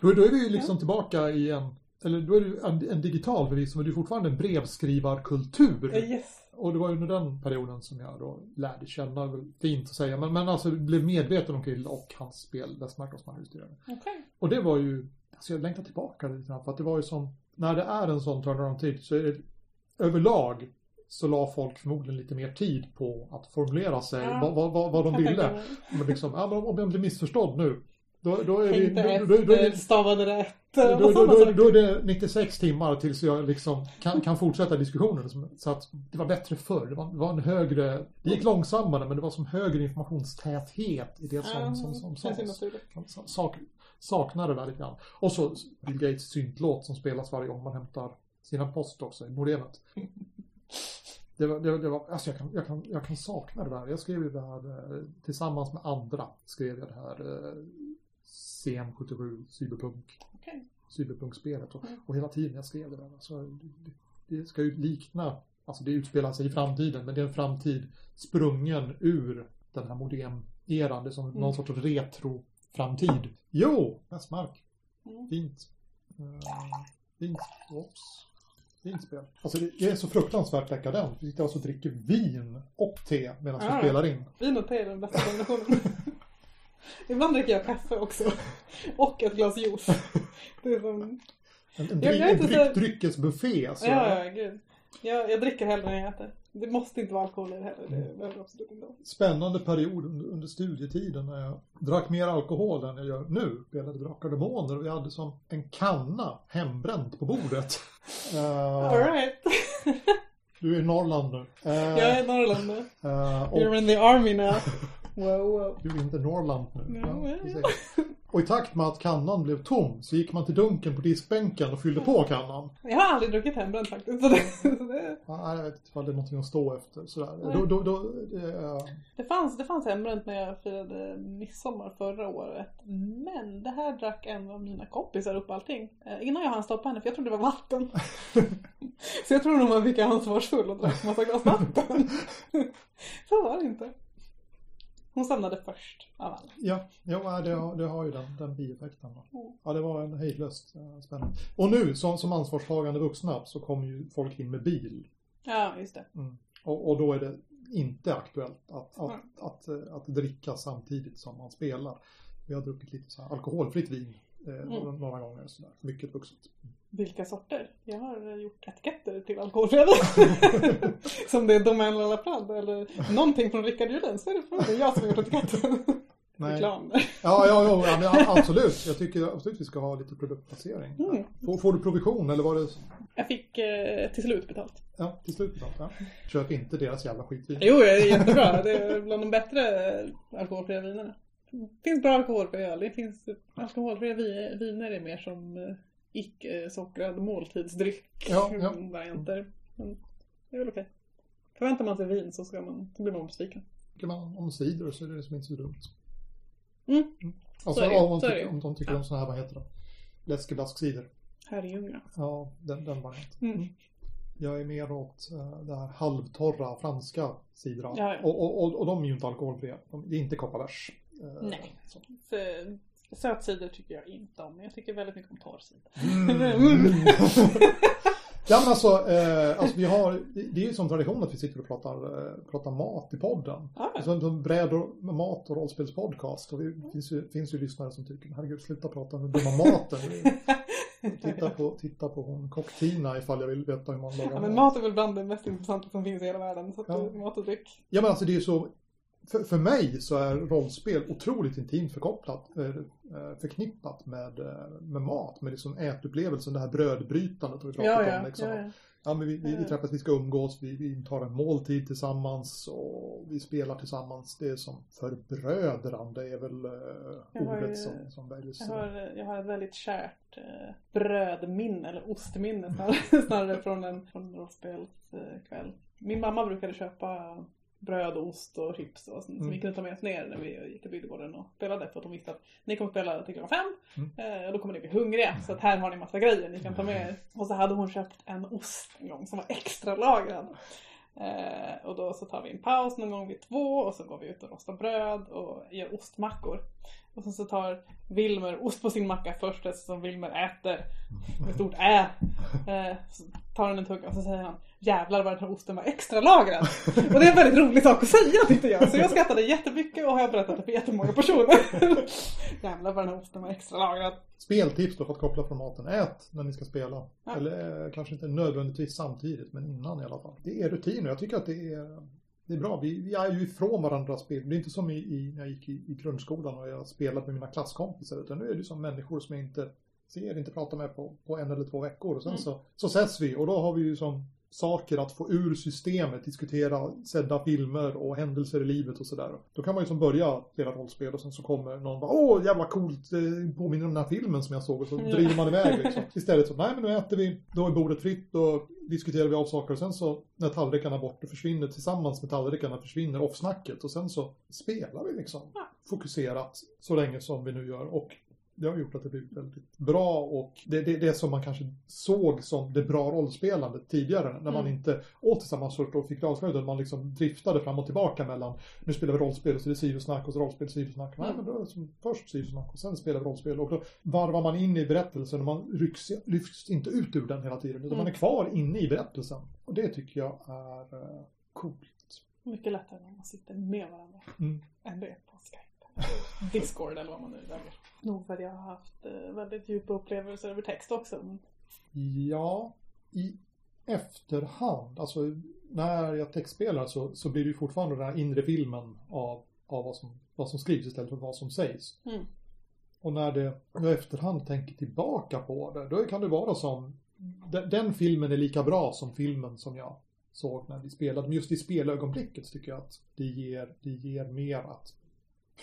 Då är vi ju liksom tillbaka i en... Eller då är det en digital bevis, men det är fortfarande en brevskrivarkultur. Yes. Och det var under den perioden som jag då lärde känna, fint att säga, men alltså blev medveten om Kill och hans spel, Västmark som han utstyrade. Okay. Och det var ju, alltså jag längtar tillbaka lite grann, för att det var ju som, när det är en sån turnaround-tid så är det, överlag så la folk förmodligen lite mer tid på att formulera sig, vad de ville. Men liksom, om jag blir missförstådd nu. Då är vi då är det 96 timmar tills jag liksom kan fortsätta diskussionen. Så att det var bättre förr. Det var en högre, det gick långsammare, men det var som högre informationstäthet i det som saknade väldigt grann. Och så Bill Gates syntlåt som spelas varje gång man hämtar sina post också i modemet. Det var, alltså jag kan sakna det där. Jag skrev det här tillsammans med andra, skrev jag det här CM77 cyberpunk. Okay. Cyberpunk-spelet och hela tiden jag skrev det där. Alltså, det ska ju likna, alltså det utspelar sig i framtiden, men det är en framtid sprungen ur den här modem-eran. Det är som någon sorts retro-framtid. Jo, Västmark. Fint. Oops. Inspel. Alltså det är så fruktansvärt dekadent. Vi sitter alltså och dricker vin och te medan vi spelar in. Vin och te är den bästa kombinationen. Ibland dricker jag kaffe också. Och ett glas juice. Det är som... En dryckesbuffé. Alltså. Ja, gud. Jag dricker hellre än jag äter. Det måste inte vara alkohol heller. Det är absolut inte. Spännande period under studietiden när jag drack mer alkohol än jag gör nu. Spelade drakar och demoner och jag hade som en kanna hembränt på bordet. All right. Du är i Norrland nu. Jag är i Norrland nu. You're in the army now. Wow. Du är inte i Norrland nu. No, ja. Och i takt med att kannan blev tom så gick man till dunken på diskbänken och fyllde på kannan. Jag har aldrig druckit hembränt faktiskt. Så det... Ja, jag vet inte vad det är någonting att stå efter. Sådär. Det fanns hembränt när jag firade midsommar förra året. Men det här drack en av mina kompisar upp allting. Innan jag hann stoppa henne, för jag trodde det var vatten. Så jag tror nog man fick ansvarsfull och drack massa glas vatten. Så var det inte. Hon stannade först av alla. Ja, det har ju den bieffekten. Då. Ja, det var en hejdlöst spännande. Och nu, som ansvarstagande vuxna, så kommer ju folk in med bil. Ja, just det. Mm. Och då är det inte aktuellt att dricka samtidigt som man spelar. Vi har druckit lite så här alkoholfritt vin några gånger. Så där. Mycket vuxet. Vilka sorter? Jag har gjort etiketter till alkoholfredan. Som det är Domän Lalla Prad eller någonting från Rickard Judens. Så är det från jag som har gjort etiketten. reklam. Ja, absolut. Jag tycker absolut vi ska ha lite produktplacering. Mm. Får du provision eller var det? Jag fick till slut betalt. Ja, till slut betalt. Ja. Köp inte deras jävla skitvin. Jo, det är jättebra. Det är bland de bättre alkoholfria vinerna. Det finns bra alkoholfria öl. Det finns alkoholfria viner är mer som icke-sockrad måltidsdryck. Ja. Varianter. Men det är väl okej. Förväntar man sig vin så ska man bli besviken. Tycker man om cider så är det som inte så dumt. Mm. Alltså, om de tycker om sådana här, vad heter de? Läskeblask cider. Herrljunga. Ja, den varianten. Mm. Jag är mer åt det här halvtorra franska sidran. Ja, ja. Och de är ju inte alkoholfria. Det är inte kopparlash. Nej, för sötsidor tycker jag inte om. Jag tycker väldigt mycket om torrsidor. Mm. Ja, men alltså vi har, det är ju som tradition att vi sitter och pratar mat i podden. Ah. Som brädor, mat och rollspelspodcast. Och det finns ju lyssnare som tycker, herregud, sluta prata om dumma maten. Titta på hon koktina ifall jag vill veta hur man lagar. Ja, men mat är väl bland det mest intressanta som finns i hela världen. Så att mat och dryck. Ja, men alltså det är ju så, för mig så är rollspel otroligt intimt förknippat med mat, med liksom ätupplevelsen, det här brödbrytandet och vi pratat om liksom. Ja, men vi träffas, vi ska umgås, vi tar en måltid tillsammans och vi spelar tillsammans. Det är som förbrödrande är väl ordet som väljs. Jag har ett väldigt kärt brödminne eller ostminne snarare från en rollspelskväll. Min mamma brukade köpa bröd och ost och chips och sånt som vi kunde ta med oss ner när vi gick till bygdegården och spelade, för att de visste att ni kommer spela till klockan 5 och då kommer ni bli hungriga, så att här har ni massa grejer ni kan ta med er. Och så hade hon köpt en ost en gång som var extra lagrad och då så tar vi en paus någon gång vid 2 och så går vi ut och rostar bröd och gör ostmackor. Och så tar Willem ost på sin macka först eftersom Willem äter med stort ä. Så tar han en tugga och så säger han, jävlar vad den här osten var extra lagrad. Och det är en väldigt rolig sak att säga, tyckte jag. Så jag skrattade jättemycket och har berättat det för jättemånga personer. Jävlar vad den här osten var extra lagrad. Speltips då för att koppla från maten. Ät när ni ska spela. Ja. Eller kanske inte nödvändigtvis samtidigt, men innan i alla fall. Det är rutin och jag tycker att det är bra, vi är ju ifrån varandras spel. Det är inte som när jag gick i grundskolan och jag spelade med mina klasskompisar, utan nu är det som människor som jag inte ser, inte pratar med på 1 eller 2 veckor. Och sen så ses vi och då har vi ju som saker att få ur systemet, diskutera sedda filmer och händelser i livet och sådär. Då kan man ju som börja spela rollspel och sen så kommer någon bara, åh jävla coolt, påminner om den här filmen som jag såg, och så driver man iväg liksom. Istället så, nej men nu äter vi, då är bordet fritt och diskuterar vi av saker, och sen så när tallrikarna bort och försvinner, tillsammans med tallrikarna försvinner offsnacket, och sen så spelar vi liksom fokuserat så länge som vi nu gör, och det har gjort att det blir väldigt bra. Och det som man kanske såg som det bra rollspelandet tidigare, när man inte åt tillsammans och fick avslöjande, man liksom driftade fram och tillbaka mellan, nu spelar vi rollspel och så är det sidosnack och så rollspel, sidosnack. Nej, men då är det som först sidosnack och sen spelar vi rollspel, och då varvar man in i berättelsen och man lyfts inte ut ur den hela tiden, utan man är kvar inne i berättelsen, och det tycker jag är coolt. Mycket lättare när man sitter med varandra än det är på Skype. Discord eller vad man nu väljer. Nog för att jag har haft väldigt djupa upplevelser över text också. Ja, i efterhand, alltså när jag textspelar så blir det ju fortfarande den här inre filmen av vad som skrivs istället för vad som sägs. Och när jag efterhand tänker tillbaka på det, då kan det vara som den filmen är lika bra som filmen som jag såg när vi spelade. Men just i spelögonblicket tycker jag att det ger mer att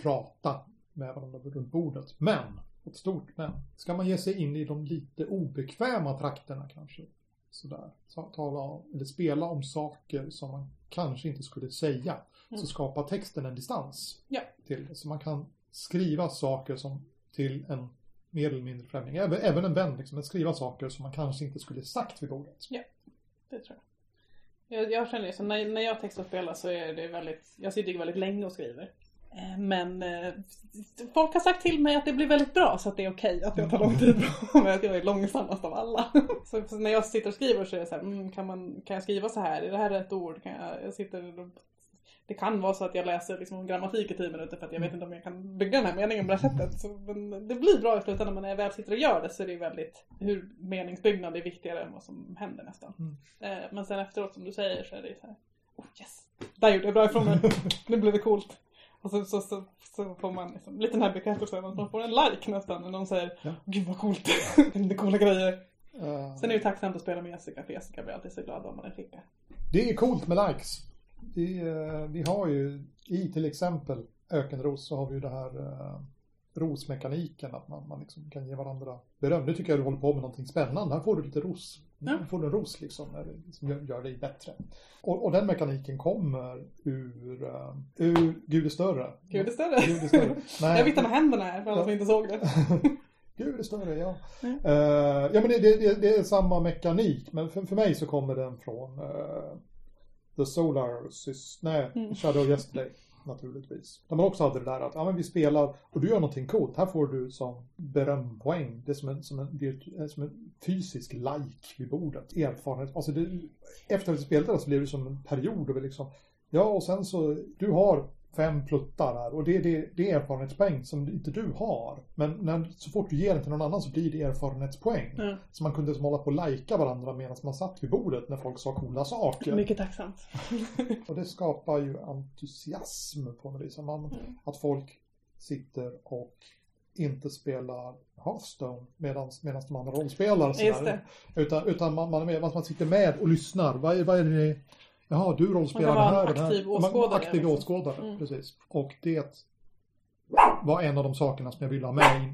prata med varandra runt bordet. Men, ett stort men, ska man ge sig in i de lite obekväma trakterna kanske. Sådär. Spela om saker som man kanske inte skulle säga. Så skapar texten en distans till det. Så man kan skriva saker som till en mer eller mindre främling. Även en vän liksom. Att skriva saker som man kanske inte skulle sagt vid bordet. Ja, det tror jag. Jag känner det så. När jag textar och spelar så är det väldigt, jag sitter väldigt länge och skriver. Men folk har sagt till mig att det blir väldigt bra, så att det är okej att jag tar lång tid på mig, att jag är långsammast av alla. Så när jag sitter och skriver så är det så här, kan jag skriva så här? Är det här rätt ord? Jag sitter och, det kan vara så att jag läser liksom grammatik i 10 minuter för att jag vet inte om jag kan bygga den här meningen på det här sättet. Så, men det blir bra i slutändan, men när jag väl sitter och gör det så är det väldigt, hur meningsbyggnad är viktigare än vad som händer nästan. Men sen efteråt som du säger så är det så här, oh yes, där gjorde jag bra ifrån mig, nu blev det coolt. Och så får man liksom, lite den här bekräftelsen att man får en like nästan. När de säger, ja. Gud vad coolt, det är coola grejer. Sen är det tacksamt att spela med Jessica, för Jessica blir alltid så glad om man är skickad. Det är coolt med likes. Vi har ju i till exempel Ökenros så har vi ju det här rosmekaniken. Att man liksom kan ge varandra beröm. Nu tycker jag du håller på med någonting spännande. Här får du lite ros. Ja. Får du en ros liksom, som gör dig bättre. Och den mekaniken kommer ur Gud är större. Gud är större? Gud är större. Nej. Jag vittade med händerna här för alla som inte såg det. Gud är större, ja. Mm. Ja, men det är samma mekanik. Men för mig så kommer den från The Solar System. Nej, Shadow Yesterday. Naturligtvis. Där man också hade det där att ja, men vi spelar och du gör någonting coolt. Här får du som berömpoäng. Det är som en fysisk like vid bordet. Erfarenhet. Alltså efter att du spelade så blev det som en period. Och liksom, ja, och sen så du har 5 pluttar här. Och det är erfarenhetspoäng som inte du har. Men så fort du ger den till någon annan så blir det erfarenhetspoäng. Mm. Så man kunde som hålla på och lajka varandra medan man satt vid bordet när folk sa coola saker. Mycket tacksamt. Och det skapar ju entusiasm på något vis. Att folk sitter och inte spelar Hearthstone medan de andra rollspelar. Sådär. Utan man sitter med och lyssnar. Vad är det? Ja, du rollspelar den här. Aktiv åskådare, liksom. Precis. Och det var en av de sakerna som jag ville ha med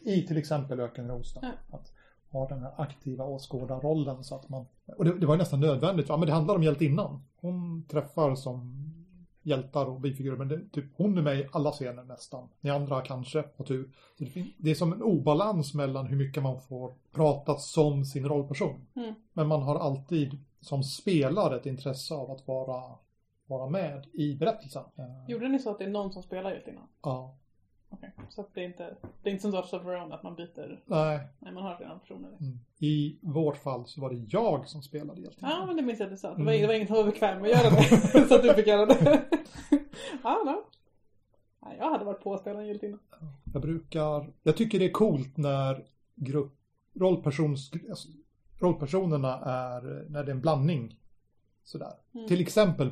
i till exempel Ökenros. Ja. Att ha den här aktiva åskådarrollen så att man... Och det var ju nästan nödvändigt. Ja, men det handlar om hjältinnan. Hon träffar som hjältar och bifigurer. Men hon är med i alla scener nästan. Ni andra kanske. Och du. Det är som en obalans mellan hur mycket man får prata som sin rollperson. Mm. Men man har alltid... som spelar ett intresse av att vara med i berättelsen. Gjorde ni så att det är någon som spelar helt innan? Ja. Okej, okay. Så att det är inte som Daughters of Rona att man byter. Nej, man har redan personer. Mm. I vårt fall så var det jag som spelade helt innan. Ja, men det minns jag att du sa. Det var inget överkväm att göra det. Så att du fick göra det. Ja, nej. Ja, jag hade varit på att spela helt innan. Jag tycker det är coolt när rollpersonerna är när det är en blandning sådär. Mm. Till exempel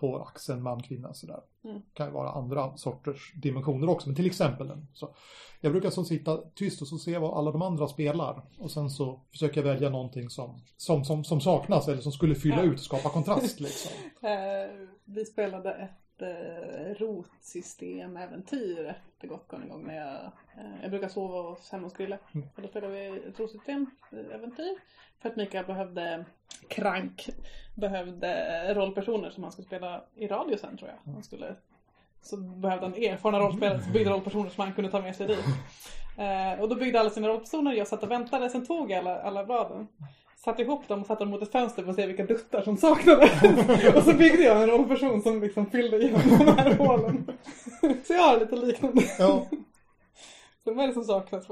på axeln man kvinna sådär. Mm. Det kan ju vara andra sorters dimensioner också, men till exempel den. Så jag brukar så sitta tyst och så se vad alla de andra spelar och sen så försöker jag välja någonting som saknas eller som skulle fylla ut och skapa kontrast liksom. Vi spelade ett Rotsystemäventyr efter Gothcon en gång när jag brukar sova och hemma hos Wille. Och då spelade vi ett Rotsystemäventyr för att Mikael behövde rollpersoner som han skulle spela i radio sen, tror jag. Så behövde han erfarna rollspelare som byggde rollpersoner som han kunde ta med sig dit. Och då byggde alla sina rollpersoner. Jag satt och väntade, sen tog jag alla bladen. Satt ihop dem och satte dem mot ett fönster för att se vilka duttar som saknades. Och så byggde jag en rollperson som liksom fyllde i de här hålen. Så jag har lite liknande. Ja. Så vad är det som saknas?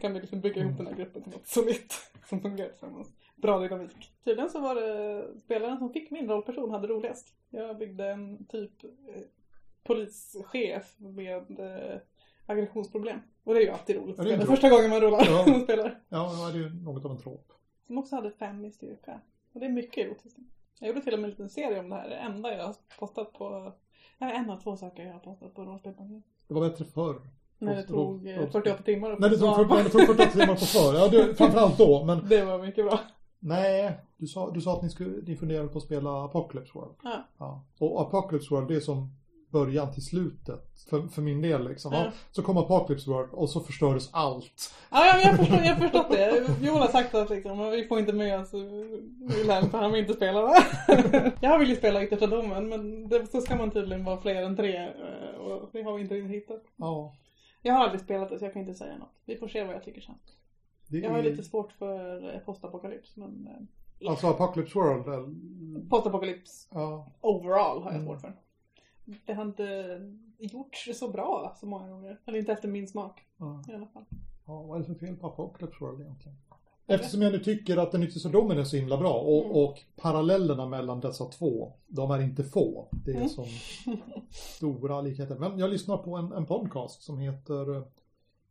Kan vi liksom bygga ihop den här gruppen till något solitt som fungerar tillsammans? Bra dynamik. Tydligen så var det spelaren som fick min rollperson hade roligast. Jag byggde en typ polischef med aggressionsproblem. Och det är ju alltid roligt. Det är första gången man rullar och spelar. Ja, det var ju något av en tråp. Som också hade 5 i styrka. Och det är mycket roligt. Jag gjorde till och med en liten serie om det här. Det enda jag har postat på... Det är en av 2 saker jag har postat på rollspelbanken. Det var bättre förr. När det tog 48 timmar. Nej, det tog 48 timmar på förr. Ja, framförallt då. Men... Det var mycket bra. Nej, du sa att ni funderade på att spela Apocalypse World. Ja. Ja. Och Apocalypse World, det är som början till slutet. För min del liksom. Ja. Så kommer Apocalypse World och så förstörs allt. Ja, men jag förstått det. Joel har sagt att liksom, vi får inte med oss Willem för han vill inte spela det. Jag vill ju spela Den yttersta domen, men så ska man tydligen vara fler än 3 och det har vi inte hittat. Ja. Jag har aldrig spelat det så jag kan inte säga något. Vi får se vad jag tycker sen. Jag har lite svårt för postapokalyps, men... Alltså Apocalypse World? Postapokalyps overall har jag svårt för. Det har inte gjorts så bra så många gånger. Eller inte efter min smak i alla fall. Ja, vad är det för fel på Apocalypse World egentligen? Eftersom jag nu tycker att Den yttersta domen är så himla bra och parallellerna mellan dessa två, de är inte få. Det är som stora likheter. Men jag lyssnar på en podcast som heter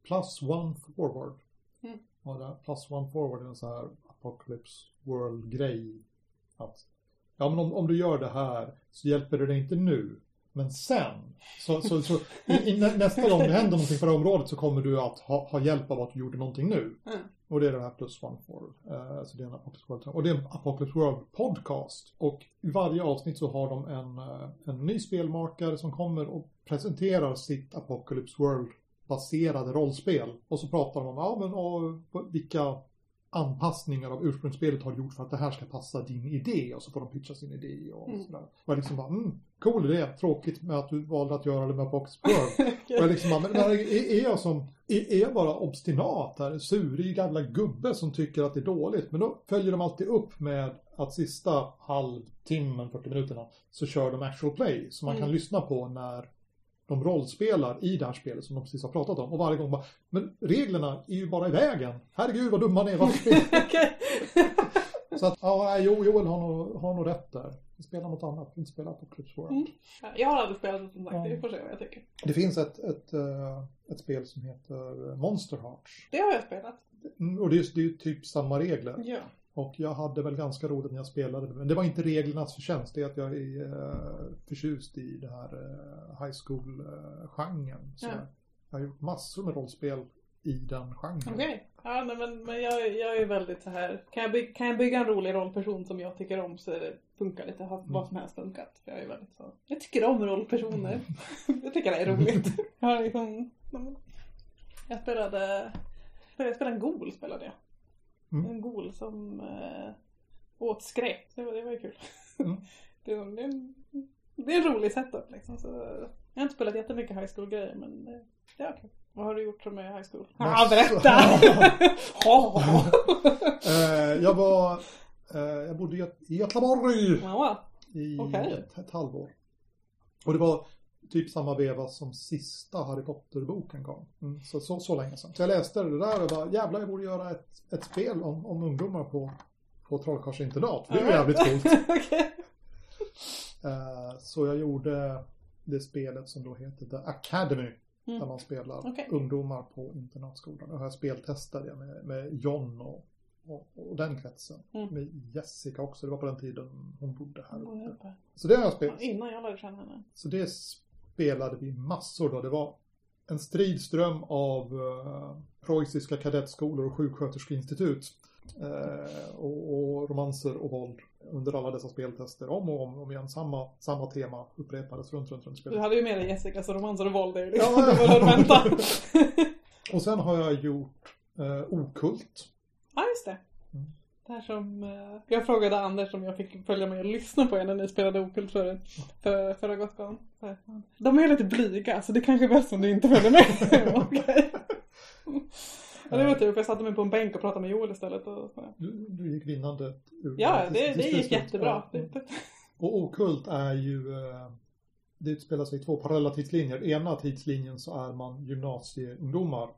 Plus One Forward. Mm. Ja, Plus One Forward är en sån här Apocalypse World-grej. Att, ja, men om du gör det här så hjälper det dig inte nu. Men sen, så i nästa gång det händer någonting på det området så kommer du att ha hjälp av att du gjorde någonting nu. Mm. Och det är den här Plus One Forward. Alltså det är en Apocalypse World. Och det är en Apocalypse World podcast. Och i varje avsnitt så har de en ny spelmakare som kommer och presenterar sitt Apocalypse World baserade rollspel. Och så pratar de om vilka anpassningar av ursprungsspelet har gjort för att det här ska passa din idé. Och så får de pitcha sin idé och sådär. Och jag liksom bara, cool idé. Tråkigt med att du valde att göra det med Boxburg. Okay. Och jag liksom bara, men är jag bara obstinat här? Surig gamla gubbe som tycker att det är dåligt. Men då följer de alltid upp med att sista halvtimmen, 40 minuterna, så kör de actual play. Så man kan lyssna på när de rollspelar i det här spelet som de precis har pratat om. Och varje gång bara, men reglerna är ju bara i vägen. Herregud vad dumma ni är. Så att, Joel har nog rätt där. Vi spelar något annat. Vi spelar på Clubs World. Mm. Jag har aldrig spelat som sagt. Vi får se vad jag tycker. Det finns ett spel som heter Monster Hearts. Det har jag spelat. Och det är ju typ samma regler. Ja. Och jag hade väl ganska roligt när jag spelade. Men det var inte reglernas förtjänst. Det är att jag är förtjust i det här high school-genren. Så jag har gjort massor med rollspel i den genren. Okej. Ja, men jag är väldigt så här. Kan jag bygga en rolig rollperson som jag tycker om så det funkar lite. Vad som helst funkat. Jag är väldigt så. Jag tycker om rollpersoner. Jag tycker det är roligt. Jag spelade en gol, spelade jag. Mm. En gol som åt skräp. Det var ju kul. Mm. Det är en rolig setup liksom. Så, jag har inte spelat jättemycket high school grejer, men det är okej. Vad har du gjort som är high school? Berätta! Jag bodde i Göteborg i ett halvår. Och det var typ samma veva som sista Harry Potter-boken kom. Så länge sedan. Så jag läste det där och bara, jävlar, jag borde göra ett spel om ungdomar på Trollkarlsinternat. Det är jävligt coolt. Okay. Så jag gjorde det spelet som då heter The Academy. Där man spelar ungdomar på internatskolan. Och här speltestade jag med John och den kretsen. Med Jessica också. Det var på den tiden hon bodde här uppe. Så det har jag spelat. Ja, innan jag lärde känna henne. Så det spelade vi massor då. Det var en stridström av preussiska kadettskolor och sjuksköterskeinstitut. Och romanser och våld under alla dessa speltester om igen. Samma tema upprepades runt spelet. Du hade ju med dig Jessica, så romanser och våld är ju liksom vänta. Och sen har jag gjort Okult. Ja, just det. Där som, jag frågade Anders om jag fick följa med och lyssna på er när ni spelade Okult förra Gothcon. De är lite blyga, så det kanske är bäst om du inte följer med. Okej. Ja, det var typ, jag satte mig på en bänk och pratade med Joel istället. Och så. Du gick vinnande. Ja, det gick jättebra. Och Okult är ju, det utspelar sig i två parallella tidslinjer. Ena tidslinjen så är man gymnasieungdomar.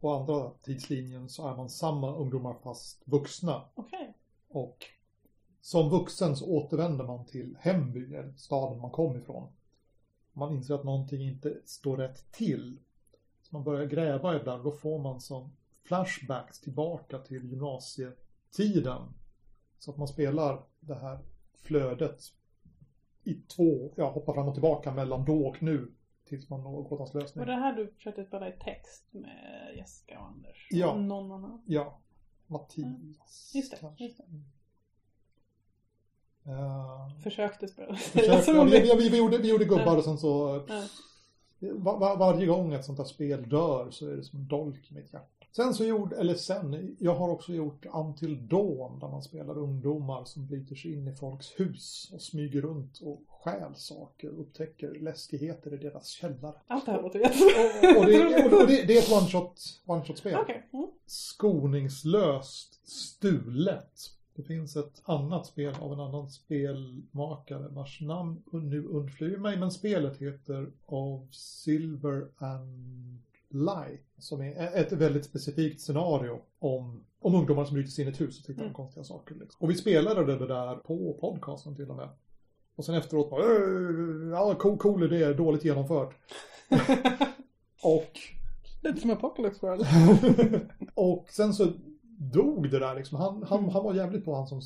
Och andra tidslinjen så är man samma ungdomar fast vuxna. Okay. Och som vuxen så återvänder man till hembyn, staden man kom ifrån. Man inser att någonting inte står rätt till. Man börjar gräva ibland, då får man som flashbacks tillbaka till gymnasietiden. Så att man spelar det här flödet i två, hoppar fram och tillbaka mellan då och nu tills man når gåtans lösning. Och det här du försökte spela i text med Jessica och Anders? Ja. Och någon annan? Ja, Mattias. Mm. Just det. Försökte spela. Vi gjorde gubbar och sen så... Varje gång ett sånt här spel dör så är det som en dolk i mitt hjärta. Jag har också gjort Until Dawn, där man spelar ungdomar som bryter sig in i folks hus och smyger runt och stjäl saker och upptäcker läskigheter i deras källare. Allt det här låter jättebra. Och det är ett one-shot-spel. Okay. Skoningslöst, stulet. Det finns ett annat spel av en annan spelmakare vars namn nu undflyr mig, men spelet heter Of Silver and Light, som är ett väldigt specifikt scenario om ungdomar som bryter sig in i ett hus och tittar på konstiga saker. Liksom. Och vi spelade det där på podcasten till och med. Och sen efteråt bara, cool idé, dåligt genomfört. Och... Lite som Apocalypse World. Och sen så dog det där liksom. Han var jävligt på han som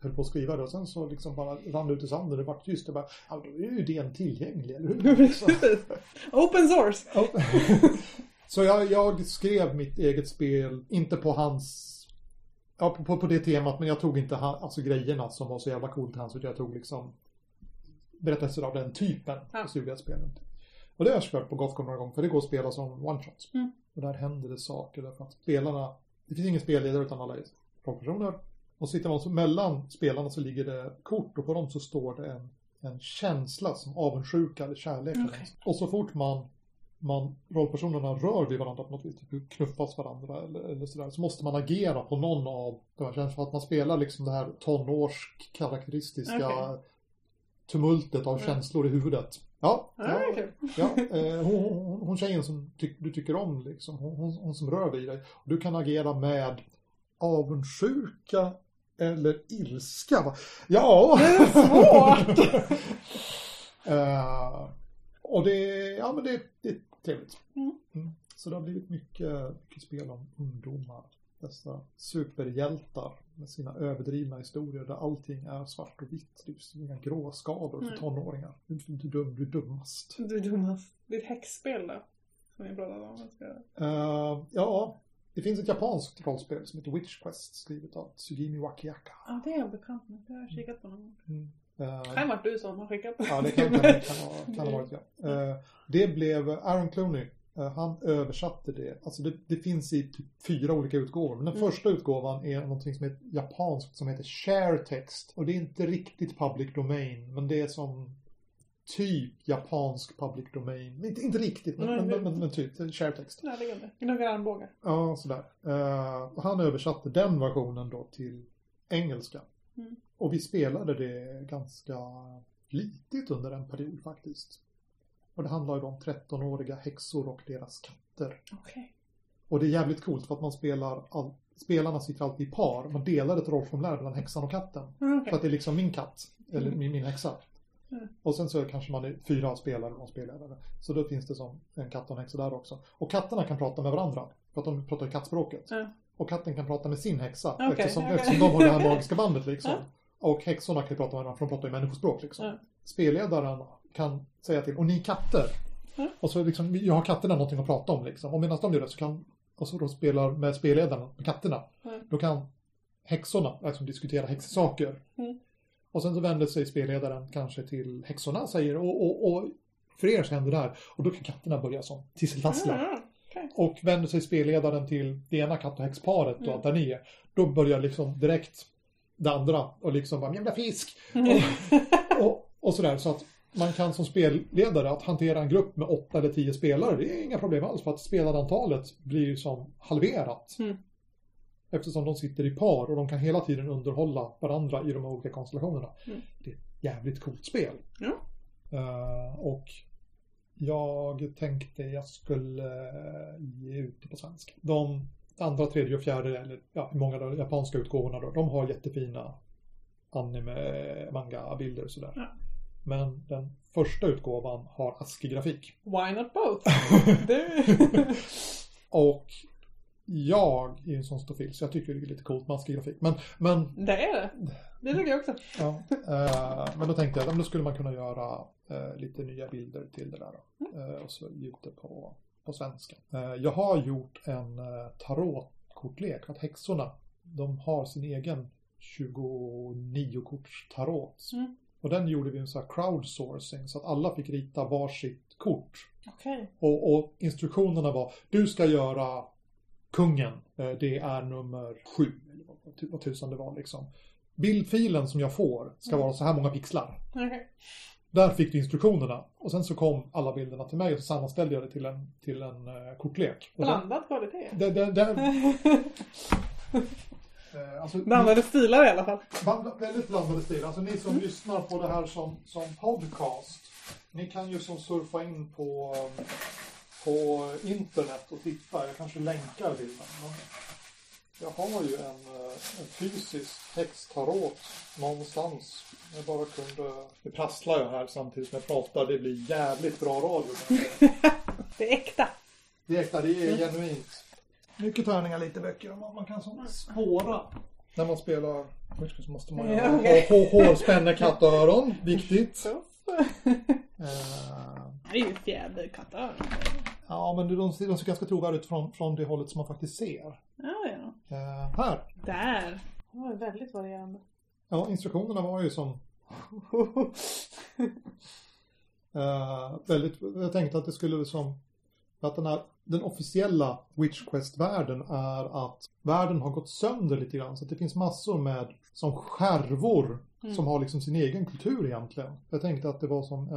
höll på att skriva det och sen så liksom bara rann ut i sanden och det var tyst och bara, ja då är ju den tillgänglig, eller hur? Open source! Så jag skrev mitt eget spel, inte på hans, ja, på det temat, men jag tog inte alltså grejerna som var så jävla coolt till hans, utan jag tog liksom berättelser av den typen av studiespelen. Och det har jag kört på Gothcon några gånger, för det går att spela som one-shots. Mm. Och där händer det saker, därför att spelarna, det finns ingen spelledare utan alla personer. Och sitter man så mellan spelarna så ligger det kort och på dem så står det en känsla som avundsjuka eller kärlek. Okay. Och så fort man rollpersonerna rör vid varandra på något vis, typ knuffas varandra eller sådär, så måste man agera på någon av de här känslorna. Att man spelar liksom det här tonårskaraktäristiska tumultet av känslor i huvudet. Ja, hon tjejen som du tycker om liksom, hon som rör dig i dig. Du kan agera med avundsjuka eller ilska. Ja, det är svårt. Och det är trevligt. Mm. Så det har blivit mycket spel om ungdomar, dessa superhjältar med sina överdrivna historier där allting är svart och vitt. Det finns inga grå skador för tonåringar. Du är dummast. Du är dummast. Det är ett häxspel då, som jag pratade om. Ja, det finns ett japanskt rollspel som heter Witch Quest, skrivet av Sugimi Wakiaka. Ja, det är jag bekant med. Det har jag kikat på någon gång. Kan vara du som har skickat. Ja, det kan ha varit jag. Det blev Aaron Clooney. Han översatte det. Alltså det finns i typ 4 olika utgåvor. Men den första utgåvan är någonting som är japanskt som heter share text. Och det är inte riktigt public domain. Men det är som typ japansk public domain. Inte riktigt, men typ share text. Nej, det är det. Några armbågar. Ja, sådär. Han översatte den versionen då till engelska. Mm. Och vi spelade det ganska litet under en period faktiskt. Och det handlar ju om 13-åriga häxor och deras katter. Okay. Och det är jävligt coolt för att man spelarna sitter alltid i par. Man delar ett rollformulär mellan häxan och katten. Okay. För att det är liksom min katt, eller min häxa. Mm. Och sen så kanske man är 4 spelare och spelare. Så då finns det som en katt och en häxa där också. Och katterna kan prata med varandra för att de pratar i kattspråket. Mm. Och katten kan prata med sin häxa eftersom de har det här magiska bandet liksom. Mm. Och häxorna kan prata med varandra för de pratar i människospråk liksom. Mm. Spelledaren kan säga till, och ni katter. Mm. Och så liksom, jag har katterna någonting att prata om liksom. Och medan de gör det så kan, och så då spelar med spelledarna, med katterna. Mm. Då kan häxorna liksom diskutera häxsaker. Mm. Och sen så vänder sig spelledaren kanske till häxorna och säger, och för er så händer det här. Och då kan katterna börja som tisseltasslar. Mm. Okay. Och vänder sig spelledaren till det ena katt- och häxparet då, där ni är. Då börjar liksom direkt det andra och liksom bara, jävla fisk! Och sådär. Så att man kan som spelledare att hantera en grupp med 8 eller 10 spelare, det är inga problem alls för att spelarantalet blir som halverat. Mm. Eftersom de sitter i par och de kan hela tiden underhålla varandra i de olika konstellationerna. Mm. Det är ett jävligt coolt spel. Mm. Och jag tänkte jag skulle ge ut det på svenska. De andra, tredje och fjärde, eller ja, många de japanska utgåvorna då, de har jättefina anime, manga bilder och sådär. Ja. Men den första utgåvan har ASCII-grafik. Why not both? Och jag är en sån stofil så jag tycker det är lite coolt med ASCII-grafik. Men det är det. Det tycker jag också. Ja, men då tänkte jag, då skulle man kunna göra lite nya bilder till det där. Och så ge ut det på svenska. Jag har gjort en tarotkortlek. För att häxorna, de har sin egen 29-korts tarot. Mm. Och den gjorde vi en sån här crowdsourcing. Så att alla fick rita varsitt kort. Okay. Och instruktionerna var, du ska göra kungen. Det är nummer 7. Eller vad tusan det var liksom. Bildfilen som jag får ska vara så här många pixlar. Okay. Där fick du instruktionerna. Och sen så kom alla bilderna till mig och så sammanställde jag det till en kortlek. Blandad kvalitet. Alltså, blandade stilar i alla fall. Väldigt blandade stilar. Alltså ni som lyssnar på det här som podcast, ni kan ju som surfa in på internet och titta. Jag kanske länkar bilden. Jag har ju en fysisk texttarot någonstans. Jag bara kunde... Nu prasslar jag här samtidigt som jag pratar. Det blir jävligt bra radio. Det är äkta. Det är genuint. Mycket tärningar, lite böcker. Man kan som spåra När man spelar hörskap så måste man ha hår, spänner, kattöron. Viktigt. Det är ju fjäder, kattöron. Ja, men de ser ganska trovärdigt från det hållet som man faktiskt ser. Ja. Här. Där. Det var väldigt varierande. Ja, instruktionerna var ju som... väldigt, jag tänkte att det skulle som... Att den officiella Witch Quest-världen är att världen har gått sönder lite grann. Så att det finns massor med som skärvor som har liksom sin egen kultur egentligen. Jag tänkte att det var som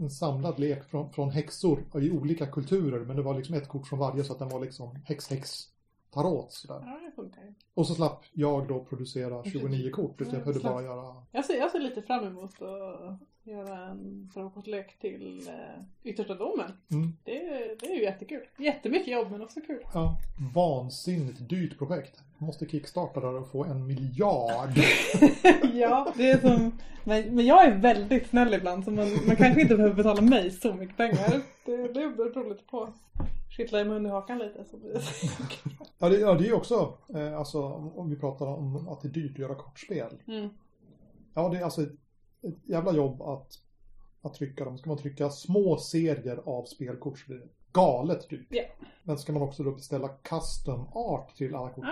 en samlad lek från häxor i olika kulturer. Men det var liksom ett kort från varje så att den var liksom häx-tarot. Sådär. Ja, det funkar. Och så slapp jag då producera 29 kort. Utan jag behövde bara göra... Jag ser lite fram emot att göra en tarotkortlek till yttersta domen. Mm. Det är ju jättekul. Jättemycket jobb men också kul. Ja, vansinnigt dyrt projekt. Måste kickstarta där och få 1 miljard. Ja, det är som... Men jag är väldigt snäll ibland. Så man kanske inte behöver betala mig så mycket pengar. Det beror troligt på. Kittla i mun i hakan lite. Så blir det det är ju också... alltså, om vi pratar om att det är dyrt att göra kortspel. Mm. Ja, det är alltså... Ett jävla jobb att trycka dem. Ska man trycka små serier av spelkort så blir det galet dyrt. Yeah. Men ska man också då beställa custom art till alla kort.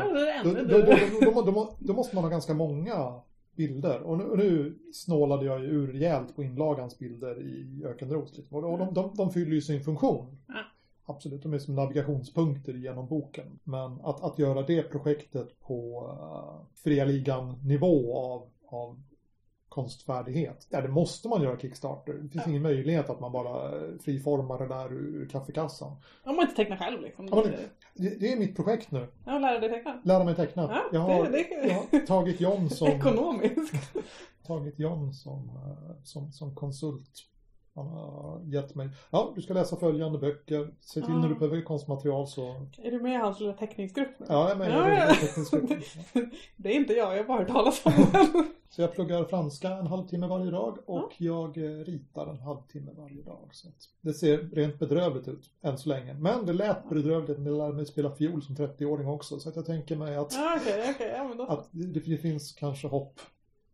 Då måste man ha ganska många bilder. Och nu snålade jag ju urjält på inlagans bilder i Ökenros. Och de fyller ju sin funktion. Mm. Absolut, de är som navigationspunkter genom boken. Men att göra det projektet på fria ligan-nivå av konstfärdighet. Ja, det måste man göra Kickstarter. Det finns ingen möjlighet att man bara friformar det där ur kaffekassan. Om man inte tecknar själv liksom. Ja, det är mitt projekt nu. Ja, lära dig teckna. Lära mig teckna. Ja, jag har tagit John som... Ekonomisk. Tagit John som konsult. Han har gett mig... Ja, du ska läsa följande böcker. Se till när du behöver konstmaterial så... Är du med i hans lilla teckningsgrupp nu? Ja, jag är med i hans teckningsgrupp. Det är inte jag bara hört talas om den. Så jag pluggar franska en halvtimme varje dag och jag ritar en halvtimme varje dag. Så det ser rent bedrövligt ut än så länge. Men det lät bedrövligt när jag lärde mig spela fiol som 30-åring också. Så att jag tänker mig att, att det finns kanske hopp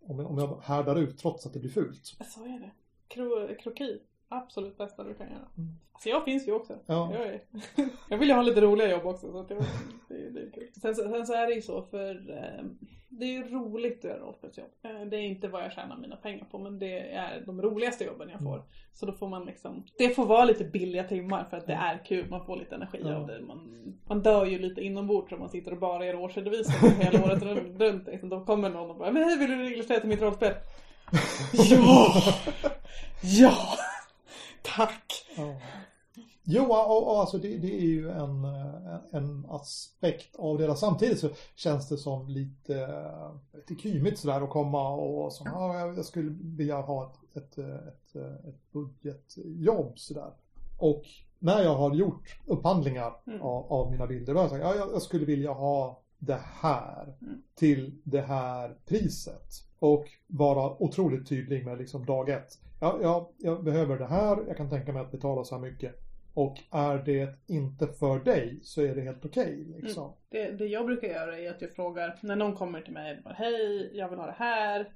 om jag härdar ut trots att det blir fult. Så är det. Kroki. Absolut bästa du kan göra. Alltså jag finns ju också. Ja. Jag vill ju ha lite roliga jobb också. Så att det är kul. Sen så är det ju så för... det är ju roligt att göra rollspelsjobb. Det är inte vad jag tjänar mina pengar på. Men det är de roligaste jobben jag får. Så då får man liksom... Det får vara lite billiga timmar för att det är kul. Man får lite energi av det. Man dör ju lite inombords om man sitter och bara gör årsredovisning hela året runt. Då kommer någon och bara... Men hej, vill du illustrera till mitt rollspel? Ja! Tack! Ja. Jo, och alltså det är ju en aspekt av det där. Samtidigt så känns det som lite kymigt sådär att komma och så. Jag skulle vilja ha ett budgetjobb sådär. Och när jag har gjort upphandlingar av mina bilder var jag sagt, jag skulle vilja ha det här till det här priset. Och vara otroligt tydlig med liksom dag ett. Jag behöver det här. Jag kan tänka mig att betala så här mycket. Och är det inte för dig så är det helt okej, liksom. Det jag brukar göra är att jag frågar. När någon kommer till mig. Hej, jag vill ha det här.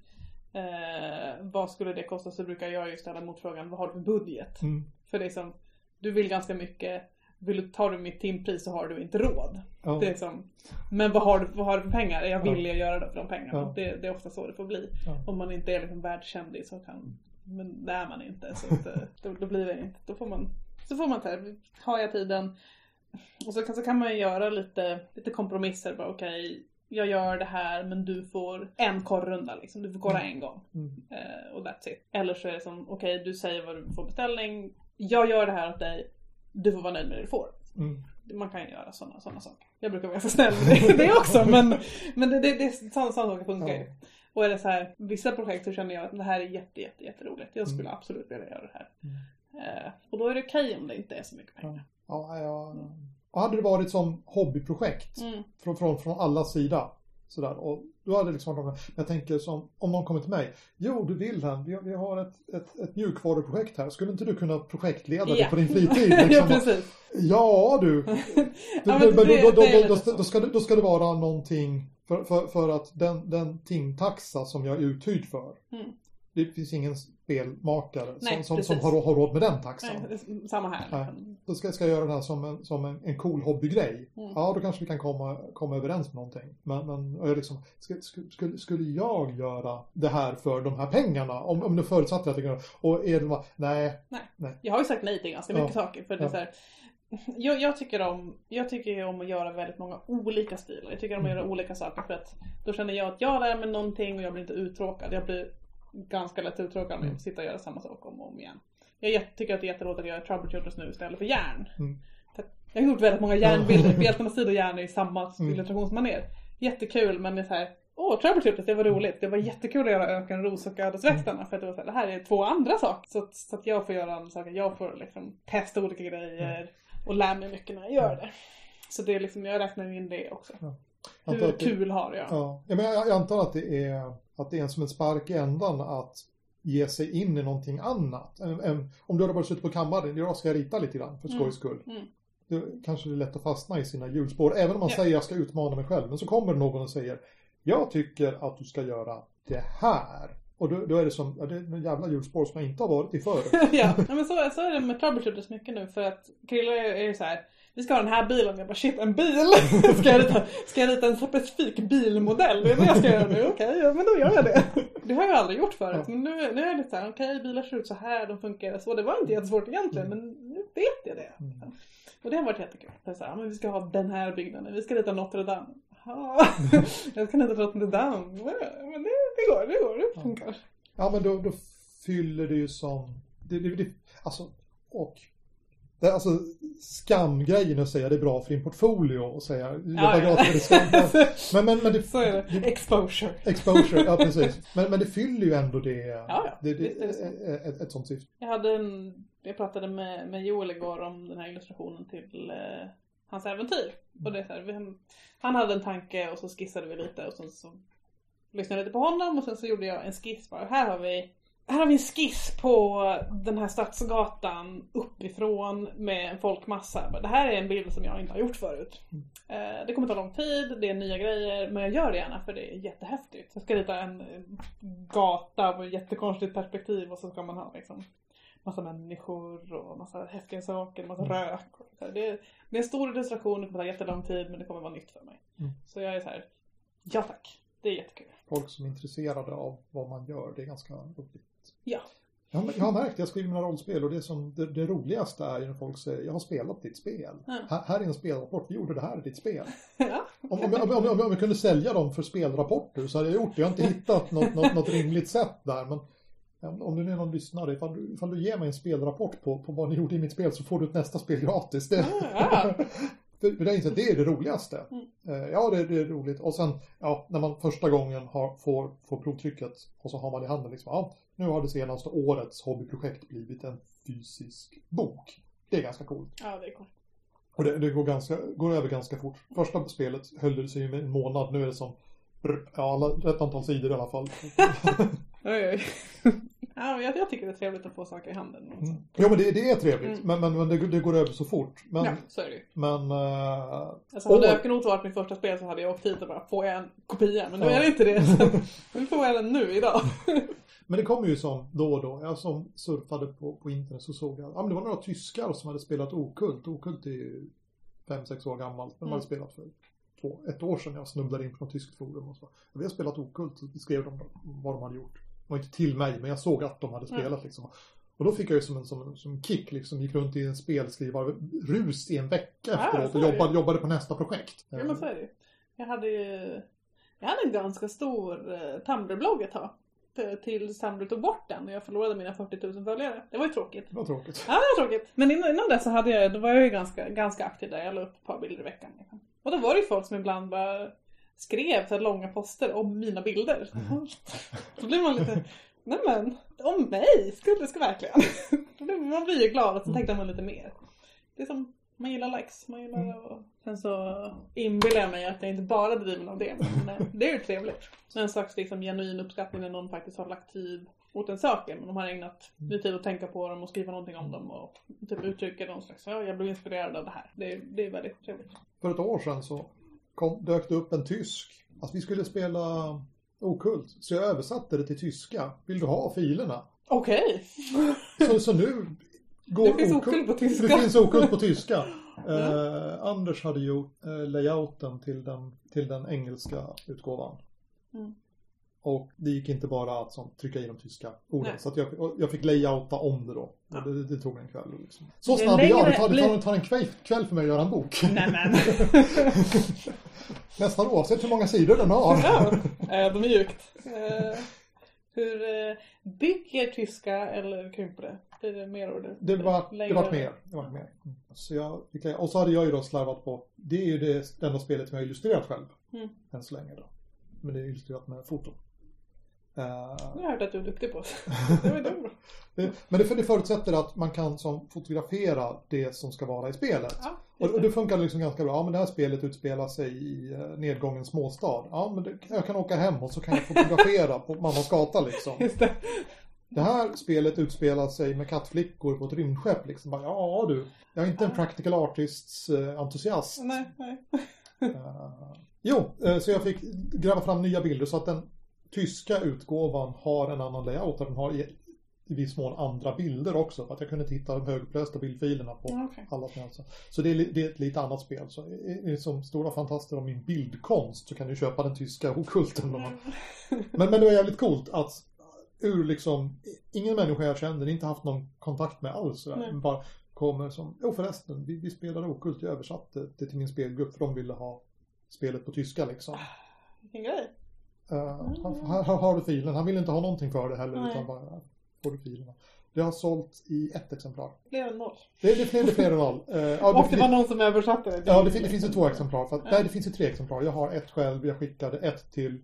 Vad skulle det kosta? Så brukar jag ju ställa motfrågan. Vad har du för budget? För det är som. Du vill ganska mycket. Tar du mitt timpris så har du inte råd. Ja. Det är liksom, men vad har du för pengar? Jag vill göra det för de pengarna. Ja. Det är ofta så det får bli. Ja. Om man inte är liksom världskändis så kan... Men det är man inte. Så att, då blir det inte. Så får man så här, har jag tiden? Och så kan man ju göra lite kompromisser. Okej, jag gör det här men du får en korrunda. Liksom. Du får korra en gång. Och that's it. Eller så är det som, okej, du säger vad du får beställning. Jag gör det här åt dig. Du får vara nöjd med det du får. Man kan ju göra sådana saker. Jag brukar vara så snäll med det också. Men det är sådana saker funkar ju. Och är det så här, vissa projekt så känner jag att det här är jätteroligt. Jag skulle absolut vilja göra det här. Och då är det okej om det inte är så mycket pengar. Och hade det varit som hobbyprojekt från alla sidor. Sådär. Och då hade liksom, jag tänker som om någon kommer till mig. Jo, du Willem, vi har ett mjukvaruprojekt här. Skulle inte du kunna projektleda det på din fritid? Liksom? Ja, precis. Ja, du. Då ska det vara någonting För att den timtaxa som jag är uthyrd för, det finns ingen spelmakare som har råd med den taxan. Nej, samma här. Nej. Då ska jag göra det här som en cool hobbygrej. Mm. Ja, då kanske vi kan komma överens med någonting. Men jag liksom, skulle jag göra det här för de här pengarna? Om du förutsatte att jag kunde. Och är det bara, nej. Jag har ju sagt nej till ganska mycket saker. För det är så här... Jag tycker om att göra väldigt många olika stilar. Jag tycker om att göra olika saker, för att då känner jag att jag lär mig någonting och jag blir inte uttråkad. Jag blir ganska lätt uttråkad om jag sitter och gör samma sak om och om igen. Jag tycker att det är jätteroligt att jag gör Troubleshooters nu istället för järn. Jag har gjort väldigt många järnbilder, för Hjältarnas tid och järn är i samma illustrationsmaner. Jättekul, men det är så här, Troubleshooters, det var roligt. Det var jättekul att göra Ökenros och Ödesväktarna, för att det var så här, det här är två andra saker. Så att jag får göra saker, jag får liksom testa olika grejer. Och lär mig mycket när jag gör det. Så det är liksom, jag räknar in det också. Ja. Hur kul har jag? Ja, men jag antar att det är som en spark i ändan att ge sig in i någonting annat. Om du hade bara suttit på kammaren, jag ska rita lite grann för skojs skull. Mm. Kanske det är lätt att fastna i sina hjulspår. Även om man säger att jag ska utmana mig själv. Men så kommer någon och säger, jag tycker att du ska göra det här. Och då är det som, det är en jävla hjulspår som jag inte har varit i förr. Men så är det med Troubleshooters mycket nu. För att Krilla är ju så här, vi ska ha den här bilen. Jag bara, shit, en bil? Ska jag rita en specifik bilmodell? Det är det jag ska göra nu. Okej, men då gör jag det. Det har jag aldrig gjort förut. Men nu är jag lite så här, bilar ser ut så här, de funkar så. Det var inte jättesvårt egentligen, men nu vet jag det. Och det har varit jättekul. Så här, men vi ska ha den här byggnaden. Vi ska rita Notre Dame. Jag kan inte prata om det där. Men det går, det funkar. Ja, men då fyller det ju som... Alltså, skamgrejen att säga det är bra för din portfolio och säga... Men det, så är det. Exposure, ja precis. Men det fyller ju ändå det... Ja, det är det ett sånt syfte. Jag pratade med Joel igår om den här illustrationen till... hans äventyr. Och det är så här, han hade en tanke och så skissade vi lite. Och sen så lyssnade jag lite på honom. Och sen så gjorde jag en skiss. Bara, här har vi en skiss på den här stadsgatan uppifrån med en folkmassa. Bara, det här är en bild som jag inte har gjort förut. Det kommer ta lång tid. Det är nya grejer. Men jag gör det gärna, för det är jättehäftigt. Jag ska rita en gata på ett jättekonstigt perspektiv. Och så ska man ha liksom massa människor och massa häftiga saker, massa rök. Det är en stor illustration, det kommer ta jättelång tid, men det kommer vara nytt för mig. Så jag är så här, ja tack, det är jättekul. Folk som är intresserade av vad man gör, det är ganska roligt. Ja. Jag har märkt, jag skriver mina rollspel, och det roligaste är när folk säger, jag har spelat ditt spel. Här är en spelrapport, vi gjorde det här i ditt spel. Om jag kunde sälja dem för spelrapporter så hade jag gjort det. Jag har inte hittat något rimligt sätt där, men... Om du är någon lyssnare, ifall du ger mig en spelrapport på vad ni gjorde i mitt spel, så får du ett nästa spel gratis. Det är det roligaste. Ja, det är roligt. Och sen, när man första gången får provtrycket och så har man i handen liksom, nu har det senaste årets hobbyprojekt blivit en fysisk bok. Det är ganska coolt. Ja, det är coolt. Och det går över ganska fort. Första spelet höll det sig med en månad. Nu är det som rätt antal sidor i alla fall. Ja, jag tycker det är trevligt att få saker i handen. Ja, men det är trevligt. Men det går över så fort. Men, ja, så är det ju. Hade Ökenros varit mitt första spel så hade jag åkt hit och bara, får jag en kopia? Men nu är det inte det. Nu får jag den nu idag. Men det kom ju som då och då. Jag som surfade på internet så såg jag. Men det var några tyskar som hade spelat Okult. Okult är ju 5-6 år gammalt. Men de hade spelat för ett år sedan. Jag snubblade in på något tyskt forum och så. Vi har spelat Okult. Så skrev de vad de hade gjort. Och inte till mig, men jag såg att de hade spelat liksom. Och då fick jag ju som en kick liksom, gick runt i en spelskrivare rus i en vecka efteråt och jobbade på nästa projekt. Ja, men så är det ju. Jag hade en ganska stor Tumblr-blogg ett tag, tills Tumblr tog bort den och jag förlorade mina 40 000 följare. Det var ju tråkigt. Men innan det så var jag ju ganska aktiv där. Jag la upp ett par bilder i veckan. Och då var det ju folk som ibland bara skrev så här långa poster om mina bilder. Då blir man lite, nämen, om mig skulle verkligen. Man blir ju glad och så tänkte man lite mer. Det är som, man gillar likes, man gillar och sen så inbillar jag mig att jag inte bara driver av det. Men det är ju trevligt. En slags liksom genuin uppskattning när någon faktiskt har lagt tid åt en sak, men de har ägnat tid att tänka på dem och skriva någonting om dem och typ uttrycka någon slags, jag blev inspirerad av det här. Det är väldigt trevligt. För ett år sedan så dök det upp en tysk att vi skulle spela Okult. Så jag översatte det till tyska. Vill du ha filerna? Okej. Okay. Så nu går det finns Okult på tyska. Det finns Okult på tyska. Anders hade gjort layouten till den engelska utgåvan. Mm. Och det gick inte bara att som, trycka i de tyska orden. Nej. Så att jag fick layouta om det då. Ja. Det tog en kväll. Liksom. Så snabb är jag. Det tar en kväll för mig att göra en bok. Nämen. Nästan oavsett hur många sidor den har. Ja, de är mjukt. Hur bygger tyska eller krymper det? Blir det mer ord? Det var mer. Så jag, och så hade jag ju då slarvat på. Det är ju det enda spelet som jag har illustrerat själv. Mm. Än så länge då. Men det är illustrerat med foton. Jag har hört att du är duktig på det. Var dumt. Men det förutsätter att man kan som fotografera det som ska vara i spelet. Ja, och det funkar liksom ganska bra. Ja, men det här spelet utspelar sig i nedgången småstad. Ja, men jag kan åka hem och så kan jag fotografera på mammas gata liksom. Just det. Det här spelet utspelar sig med kattflickor på ett rymdskepp liksom. Bara, ja du, jag är inte en practical artists entusiast. Nej. Så jag fick gräva fram nya bilder så att den tyska utgåvan har en annan layout och den har i viss mån andra bilder också för att jag kunde titta de högupplösta bildfilerna på alla snälser. Så det är ett lite annat spel. Så som stora fantaster om min bildkonst så kan du köpa den tyska okulten. Men det var jävligt coolt att ur liksom ingen människa jag kände, inte haft någon kontakt med alls. Bara kommer som, förresten vi spelade okult, jag översatte det till min spelgrupp för de ville ha spelet på tyska liksom. Vilken grej. Här har du filen. Han vill inte ha någonting för det heller. Nej. Utan bara får du filerna. Det har sålt i ett exemplar. Fler än noll. Det är fler än noll. Och det var någon som översatte det. Ja, det finns ju två exemplar. Nej, det finns ju tre exemplar. Jag har ett själv. Jag skickade ett till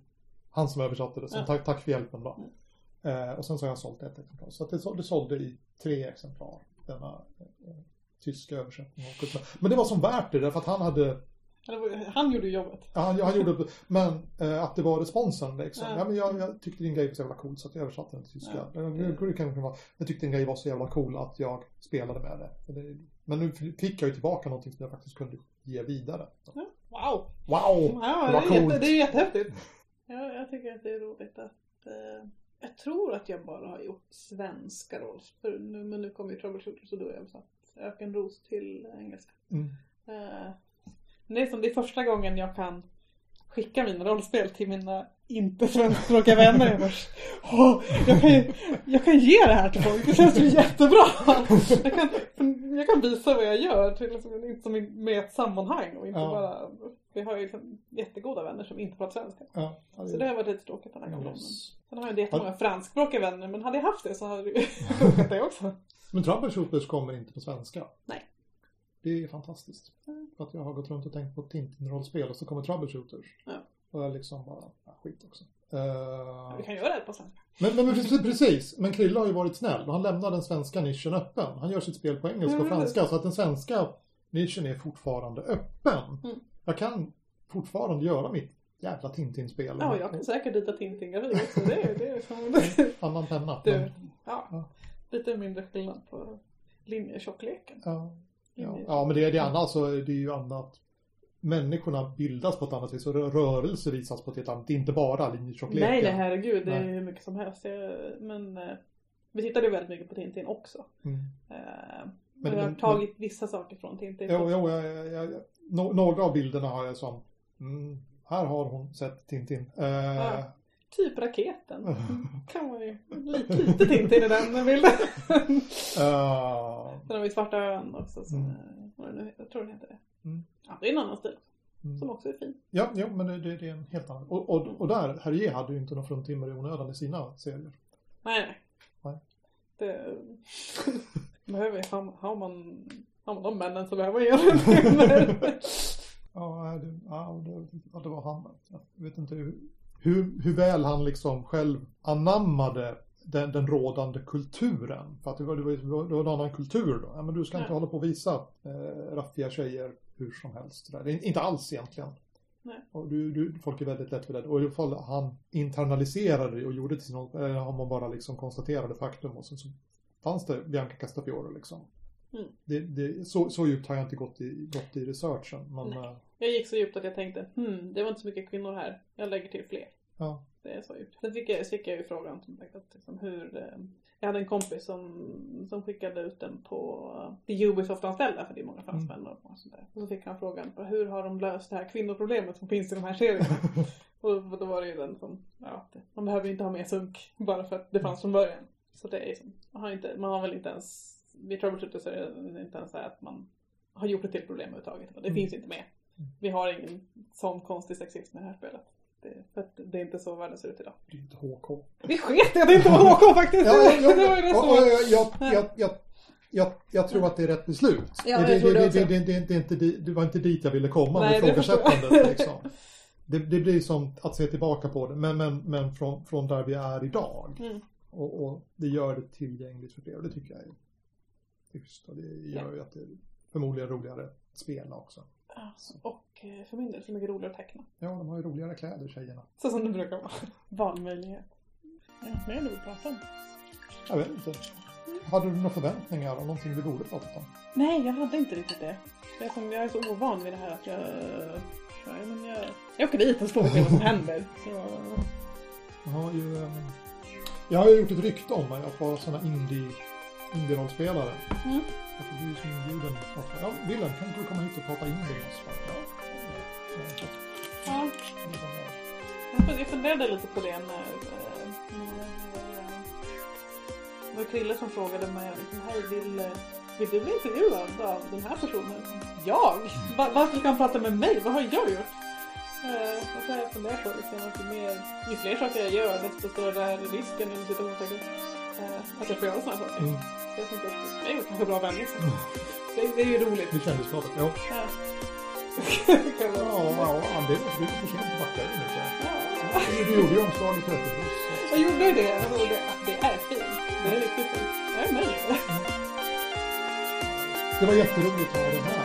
han som översatte det. Så tack för hjälpen då. Och sen så har jag sålt ett exemplar. Så att det sålde i tre exemplar. Denna tyska översättning. Men det var som värt det. Därför att han hade... Han gjorde jobbet. Ja, han gjorde, men att det var responsen liksom. Ja. Ja, men jag tyckte din grej var så jävla cool så att jag översatte den till tyska. Ja. Jag tyckte din grej var så jävla cool att jag spelade med det. Men nu fick jag ju tillbaka någonting som jag faktiskt kunde ge vidare. Ja. Wow! Ja, det är jättehäftigt. Ja, jag tycker att det är roligt att... jag tror att jag bara har gjort svenska rollspel. Men nu kommer ju Troubleshooters och då har jag satt Ökenros till engelska. Mm. Det är som det är första gången jag kan skicka mina rollspel till mina inte svenskspråkiga vänner. Jag kan ge det här till folk. Det känns ju jättebra. Jag kan visa vad jag gör till liksom med ett sammanhang och inte bara. Vi har ju liksom jättegoda vänner som inte pratar svenska. Ja, så det har varit lite tråkigt den här gången. Sen har jag inte jättemånga franskspråkiga vänner, men hade jag haft det så hade jag funkat det också. Men Troubleshooters kommer inte på svenska. Nej. Det är fantastiskt. För att jag har gått runt och tänkt på Tintin-rollspel och så kommer Troubleshooters. Ja. Och jag liksom bara, skit också. Vi kan göra det på svenska. Men precis. Men Krilla har ju varit snäll. Och han lämnar den svenska nischen öppen. Han gör sitt spel på engelska och franska. Så att den svenska nischen är fortfarande öppen. Mm. Jag kan fortfarande göra mitt jävla Tintin-spel. Ja, jag kan säkert dita Tintin-gravid också. Det är som... Annan penna. Lite mindre skillnad på linjetjockleken. Ja, men det är annat så det är ju annat. Människorna bildas på ett annat vis och rörelser visas på ett annat. Det är inte bara linjetjockleken. Nej, herregud, det är hur mycket som helst. Men vi tittade ju väldigt mycket på Tintin också. Mm. Men vi har tagit vissa saker från Tintin. Jo, några av bilderna har jag som här har hon sett Tintin. Typ raketen. Kan man ju lite Tintin i den bilden. Sen har vi Svarta ön också. Jag tror det heter det. Ja, det är en annan stil. Som också är fin. Ja men det är en helt annan. Och där, Herrier hade ju inte någon fruntimmer i onödan i sina serier. Nej. Det behöver har man de männen så behöver jag det. Ja, det var han. Jag vet inte hur väl han liksom själv anammade den rådande kulturen. För att det var en annan kultur då. Ja, men du ska inte hålla på och visa raffiga tjejer hur som helst. Det är inte alls egentligen. Nej. Och folk är väldigt lätt för det. Och i alla fall han internaliserade och gjorde till något. Har man bara liksom konstaterade faktum. Och så fanns det Bianca Castafiore liksom. Mm. Så djupt har jag inte gått i researchen. Men, jag gick så djupt att jag tänkte, det var inte så mycket kvinnor här. Jag lägger till fler. Ja. Det är så djupt. Sen fick jag ju frågan som sagt, att, liksom, jag hade en kompis som skickade ut den till Ubisoft-anställda, för det är många fransmän och sånt där. Och så fick han frågan, hur har de löst det här kvinnoproblemet som finns i de här serierna? Och då var det ju den som, man behöver ju inte ha mer sunk bara för att det fanns från början. Så det är liksom, man har väl inte ens, vid Troubleshooters är det inte ens så här att man har gjort det till problem överhuvudtaget. Det finns inte med. Vi har ingen sån konstig sexism i det här spelet. För att det är inte så världen ser ut idag. Det är inte HK. Det sket jag, det är inte HK faktiskt. Jag tror att det är rätt beslut. Det var inte dit jag ville komma. Nej, med frågesättandet liksom. Det blir som att se tillbaka på det. Men från där vi är idag. Mm. Och det gör det tillgängligt för fler. Det tycker jag är just. Och det gör ju att det är förmodligen roligare att spela också. Alltså, och för min del så mycket roligare att teckna. Ja, de har ju roligare kläder, tjejerna. Så som det brukar vara. Valmöjlighet. Vad är det vi pratar om? Jag vet inte. Hade du några förväntningar om någonting vi borde prata om? Nej, jag hade inte riktigt det. Jag är så ovan vid det här att jag åker dit och står och ser vad som händer. Så... Jag har ju gjort ett rykte om mig att vara sådana indie-rollspelare. Mm. Det är ju så inbjuden. Ja, Willem, kan du komma hit och prata in dig med oss? Ja. Jag funderade lite på det när det var Krille som frågade mig, vill du bli intervjuad av den här personen? Jag? Varför kan han prata med mig? Vad har jag gjort? Och så har jag funderat på att ju fler saker jag gör, desto större är risken i situationen. Att jag får göra sådana saker. Så jag tänkte att det är kanske bra vänner. Det är ju roligt. Det kändes bra att jag... Ja, det försöker inte backa in. Du gjorde ju omslaget till ett hus. Jag gjorde ju det. Det är fint. Det är riktigt fint. Jag är med. Det var jätteroligt att ha den här.